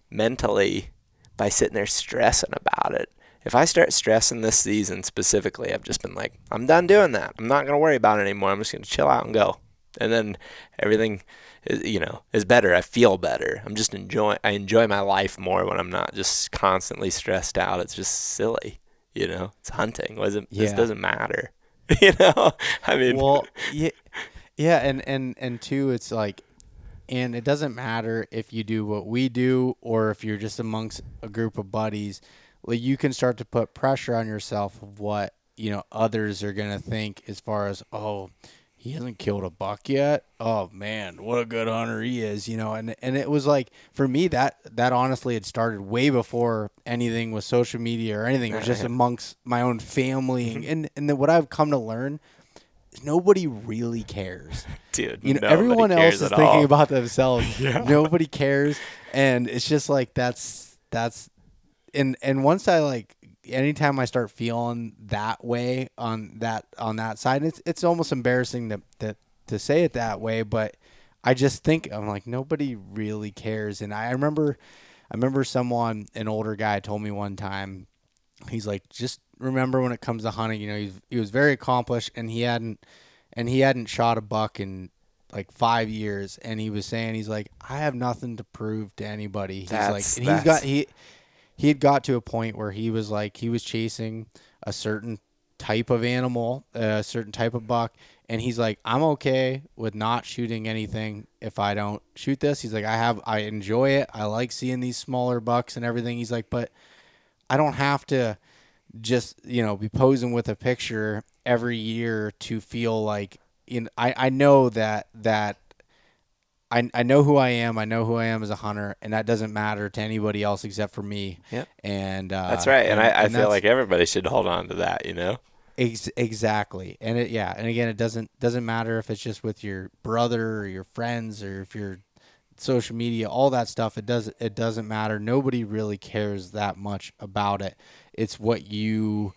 mentally by sitting there stressing about it? If I start stressing this season specifically, I've just been like, I'm done doing that. I'm not going to worry about it anymore. I'm just going to chill out and go. And then everything is, you know, is better. I feel better. I'm just enjoying, I enjoy my life more when I'm not just constantly stressed out. It's just silly, you know, it's hunting. What is it, yeah. This doesn't matter, you know, I mean. Well, yeah, yeah. And, and, and two, it's like, and it doesn't matter if you do what we do or if you're just amongst a group of buddies. Like, you can start to put pressure on yourself of what, you know, others are going to think as far as, oh, he hasn't killed a buck yet. Oh man, what a good hunter he is, you know. And and it was like, for me, that that honestly had started way before anything was social media or anything. It was just amongst my own family, and and then what I've come to learn, nobody really cares. Dude, you know, everyone else is thinking all. about themselves. Yeah. Nobody cares. And it's just like, that's, that's, and, and once I like, anytime I start feeling that way on that, on that side, it's, it's almost embarrassing to, to, to say it that way. But I just think, I'm like, nobody really cares. And I remember, I remember someone, an older guy told me one time, he's like, just remember when it comes to hunting, you know, he's, he was very accomplished, and he hadn't, and he hadn't shot a buck in like five years. And he was saying, he's like, I have nothing to prove to anybody. He's that's, like, that's... and he's got, he, he had got to a point where he was like, he was chasing a certain type of animal, a certain type of buck. And he's like, I'm okay with not shooting anything if I don't shoot this. He's like, I have, I enjoy it. I like seeing these smaller bucks and everything. He's like, but I don't have to just, you know, be posing with a picture every year to feel like, you know, I, I know that, that I, I know who I am. I know who I am as a hunter, and that doesn't matter to anybody else except for me. Yeah. And, uh, that's right. And, and I, I and feel like everybody should hold on to that, you know? Ex exactly. And it, yeah. And again, it doesn't, doesn't matter if it's just with your brother or your friends or if you're social media, all that stuff. It doesn't, it doesn't matter. Nobody really cares that much about it. It's what you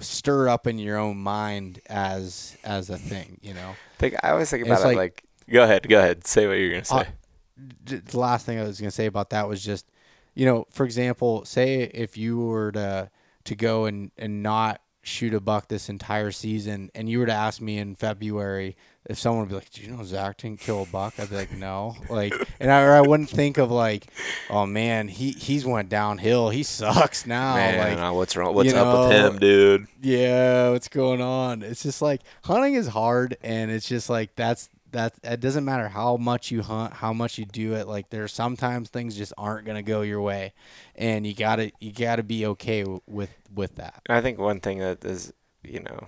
stir up in your own mind as, as a thing, you know? I think I always think about it like, like, go ahead, go ahead. Say what you're going to say. Uh, the last thing I was going to say about that was just, you know, for example, say if you were to, to go and, and not shoot a buck this entire season, and you were to ask me in February, if someone would be like, do you know Zach didn't kill a buck? I'd be like, no. Like, and I, or I wouldn't think of like, oh man, he he's went downhill. He sucks now. Man, like, what's wrong? What's up know, with him, dude? Yeah, what's going on? It's just like, hunting is hard, and it's just like that's that. It doesn't matter how much you hunt, how much you do it. Like, there's sometimes things just aren't gonna go your way, and you gotta you gotta be okay with with that. I think one thing that is, you know,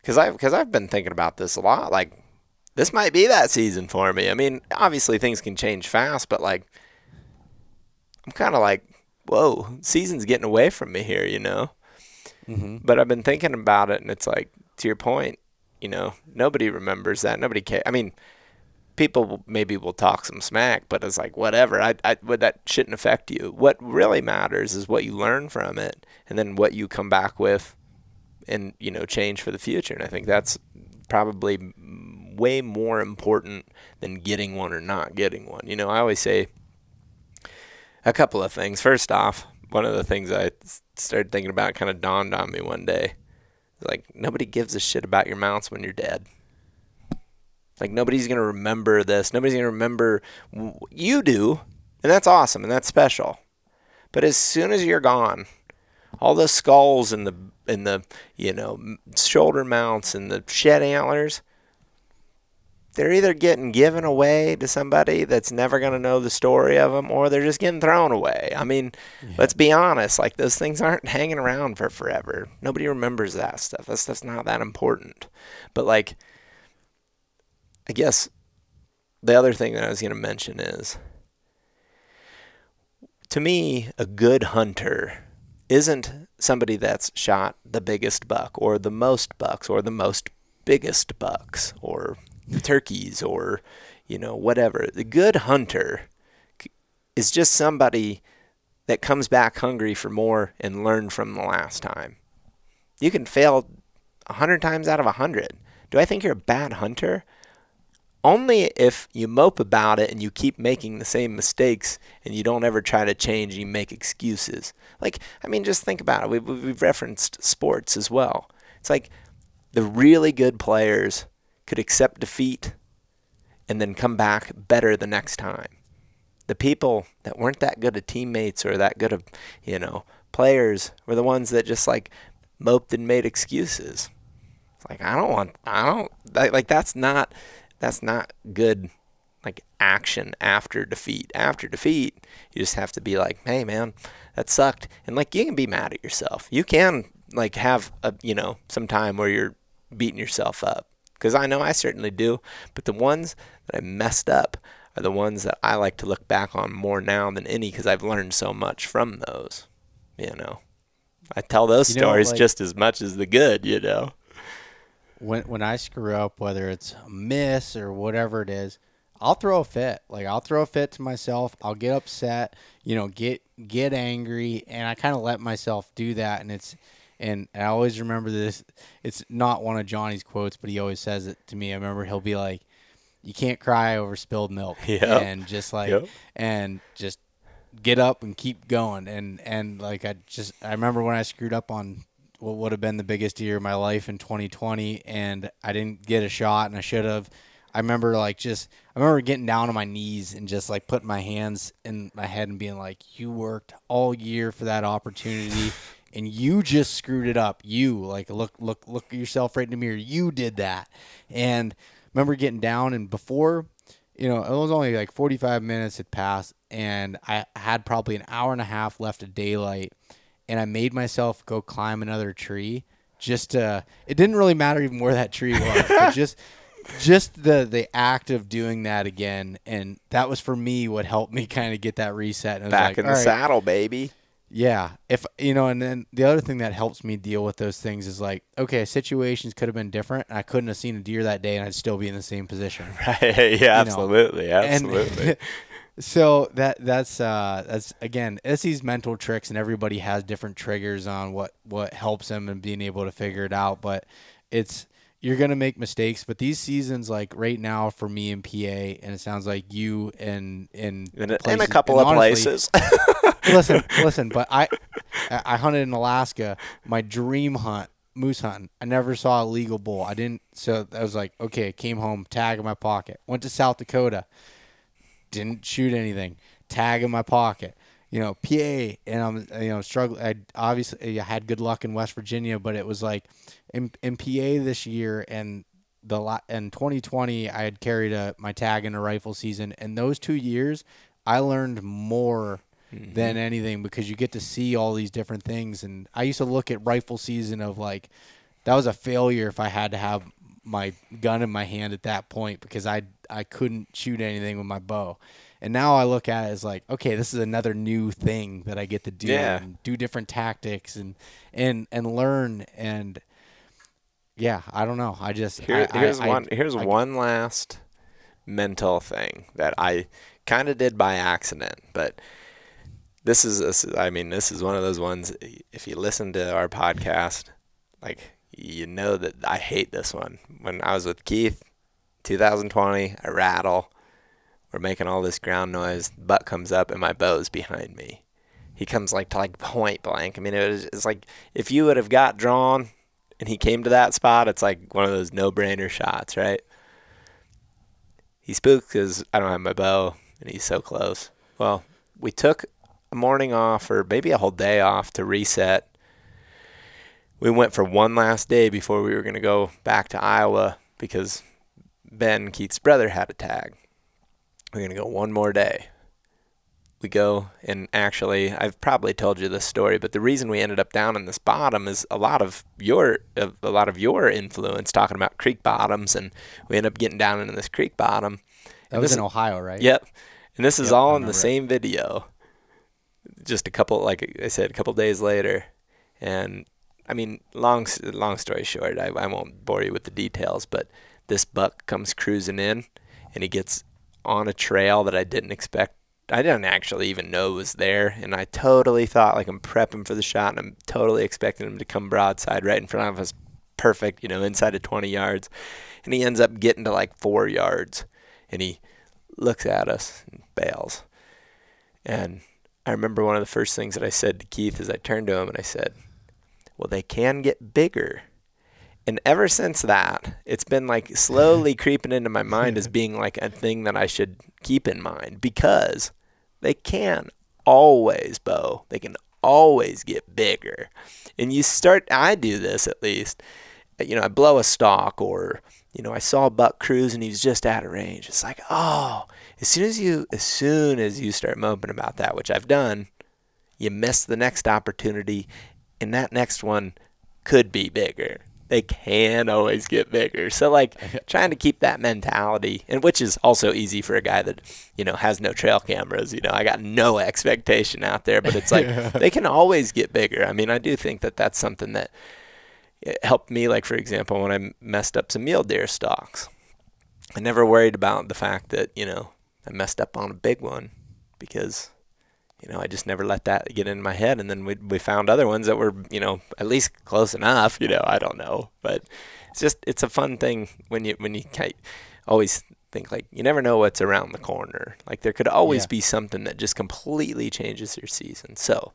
because I because I've been thinking about this a lot, like. This might be that season for me. I mean, obviously things can change fast, but like, I'm kind of like, whoa, season's getting away from me here, you know? Mm-hmm. But I've been thinking about it, and it's like, to your point, you know, nobody remembers that. Nobody cares. I mean, people maybe will talk some smack, but it's like, whatever, I, I, well, that shouldn't affect you. What really matters is what you learn from it, and then what you come back with and, you know, change for the future. And I think that's probably way more important than getting one or not getting one. You know, I always say a couple of things. First off, one of the things I started thinking about kind of dawned on me one day. Like, nobody gives a shit about your mounts when you're dead. Like, nobody's going to remember this. Nobody's going to remember you do, and that's awesome, and that's special. But as soon as you're gone, all the skulls and the, and the, you know, shoulder mounts and the shed antlers, they're either getting given away to somebody that's never going to know the story of them, or they're just getting thrown away. I mean, yeah. Let's be honest. Like, those things aren't hanging around for forever. Nobody remembers that stuff. That stuff's not that important. But, like, I guess the other thing that I was going to mention is, to me, a good hunter isn't somebody that's shot the biggest buck or the most bucks or the most biggest bucks or turkeys or, you know, whatever. The good hunter is just somebody that comes back hungry for more and learned from the last time. You can fail a hundred times out of a hundred. Do I think you're a bad hunter? Only if you mope about it and you keep making the same mistakes and you don't ever try to change, you make excuses. Like, I mean, just think about it. We've, we've referenced sports as well. It's like the really good players could accept defeat and then come back better the next time. The people that weren't that good of teammates or that good of, you know, players were the ones that just like moped and made excuses. It's like, I don't want, I don't, like, like that's not, that's not good, like, action after defeat. After defeat, you just have to be like, hey man, that sucked. And like, you can be mad at yourself. You can like have a, you know, some time where you're beating yourself up. because I know I certainly do. But the ones that I messed up are the ones that I like to look back on more now than any, because I've learned so much from those, you know. I tell those you stories know, like, just as much as the good, you know. When when I screw up, whether it's a miss or whatever it is, I'll throw a fit. Like, I'll throw a fit to myself. I'll get upset, you know, get get angry, and I kind of let myself do that. And it's and I always remember this. It's not one of Johnny's quotes, but he always says it to me. I remember he'll be like, "You can't cry over spilled milk," yep. and just like yep. and just get up and keep going. And and like I just I remember when I screwed up on what would have been the biggest year of my life in twenty twenty, and I didn't get a shot, and I should have. I remember like just I remember getting down on my knees and just like putting my hands in my head and being like, "You worked all year for that opportunity." And you just screwed it up. You like look, look, look at yourself right in the mirror. You did that. And I remember getting down, and before, you know, it was only like forty-five minutes had passed, and I had probably an hour and a half left of daylight, and I made myself go climb another tree. Just to, it didn't really matter even where that tree was, but just, just the the act of doing that again, and that was for me what helped me kind of get that reset. And back in the saddle, baby. Yeah, if you know, and then the other thing that helps me deal with those things is like, okay, situations could have been different, and I couldn't have seen a deer that day, and I'd still be in the same position. Right? Yeah, absolutely, know? absolutely. And so that that's uh, that's again, it's these mental tricks, and everybody has different triggers on what what helps them and being able to figure it out. But it's you're gonna make mistakes, but these seasons, like right now for me in P A, and it sounds like you and and in, in, places, in a couple of honestly, places. listen, listen, but I, I hunted in Alaska, my dream hunt, moose hunting. I never saw a legal bull. I didn't, so I was like, okay, came home, tag in my pocket. Went to South Dakota, didn't shoot anything, tag in my pocket. You know, P A, and I'm, you know, struggling. I obviously I had good luck in West Virginia, but it was like in, in P A this year, and the in twenty twenty, I had carried a, my tag in a rifle season, and those two years, I learned more Mm-hmm. than anything, because you get to see all these different things. And I used to look at rifle season of like, that was a failure if I had to have my gun in my hand at that point, because I I couldn't shoot anything with my bow. And now I look at it as like, okay, this is another new thing that I get to do, yeah. and do different tactics and and and learn. And yeah, I don't know. I just Here, I, here's I, one I, here's I, one last mental thing that I kind of did by accident, but. This is, a, I mean, this is one of those ones, if you listen to our podcast, like, you know that I hate this one. When I was with Keith, two thousand twenty, I rattle. We're making all this ground noise. Buck comes up, and my bow's behind me. He comes, like, to, like, point blank. I mean, it was, it's like, if you would have got drawn and he came to that spot, it's like one of those no-brainer shots, right? He spooked because I don't have my bow, and he's so close. Well, we took morning off, or maybe a whole day off, to reset. We went for one last day before we were going to go back to Iowa, because Ben, Keith's brother, had a tag. We're going to go one more day. We go, and actually, I've probably told you this story, but the reason we ended up down in this bottom is a lot of your a lot of your influence, talking about creek bottoms, and we end up getting down into this creek bottom. That was in Ohio, right? Yep. And this is all in the same video. Just a couple, like I said, a couple days later. And I mean, long long story short, I, I won't bore you with the details, but this buck comes cruising in, and he gets on a trail that I didn't expect. I didn't actually even know was there, and I totally thought, like, I'm prepping for the shot, and I'm totally expecting him to come broadside right in front of us, perfect, you know, inside of twenty yards. And he ends up getting to, like, four yards, and he looks at us and bails. And I remember one of the first things that I said to Keith is I turned to him and I said, well, they can get bigger. And ever since that, it's been like slowly creeping into my mind as being like a thing that I should keep in mind, because they can always bow. They can always get bigger. And you start, I do this at least, you know, I blow a stalk, or, you know, I saw a buck cruise and he was just out of range. It's like, oh, as soon as you, as soon as you start moping about that, which I've done, you miss the next opportunity, and that next one could be bigger. they can always get bigger. So like trying to keep that mentality, and which is also easy for a guy that, you know, has no trail cameras. You know, I got no expectation out there, but it's like yeah. they can always get bigger. I mean, I do think that that's something that it helped me. Like, for example, when I messed up some mule deer stalks, I never worried about the fact that, you know, I messed up on a big one because, you know, I just never let that get into my head. And then we we found other ones that were, you know, at least close enough. You know, I don't know, but it's just, it's a fun thing when you when you can't always think like you never know what's around the corner. Like there could always yeah. be something that just completely changes your season. So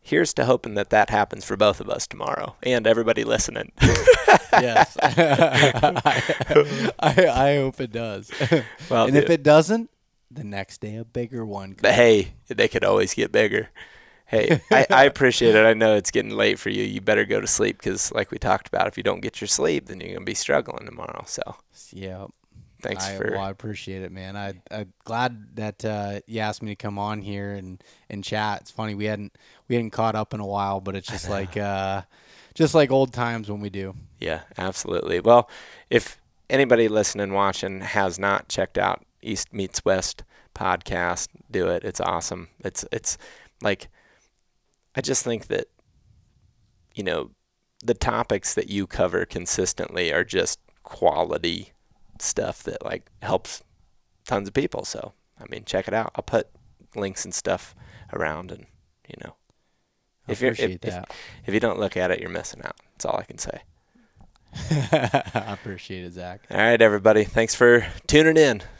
here's to hoping that that happens for both of us tomorrow and everybody listening. Yes, I, I, I hope it does. Well, and dude, if it doesn't, the next day a bigger one. But hey, they could always get bigger. Hey, I, I appreciate it. I know it's getting late for you. You better go to sleep because, like we talked about, if you don't get your sleep, then you're gonna be struggling tomorrow. So yeah, thanks I, for. Well, I appreciate it, man. I I'm glad that uh, you asked me to come on here and and chat. It's funny we hadn't we hadn't caught up in a while, but it's just like uh, just like old times when we do. Yeah, absolutely. Well, if anybody listening, watching has not checked out East Meets West podcast, do it. It's awesome. It's, it's like, I just think that, you know, the topics that you cover consistently are just quality stuff that like helps tons of people. So, I mean, check it out. I'll put links and stuff around and, you know, I if you're, if, that. If, if you don't look at it, you're missing out. That's all I can say. I appreciate it, Zach. All right, everybody. Thanks for tuning in.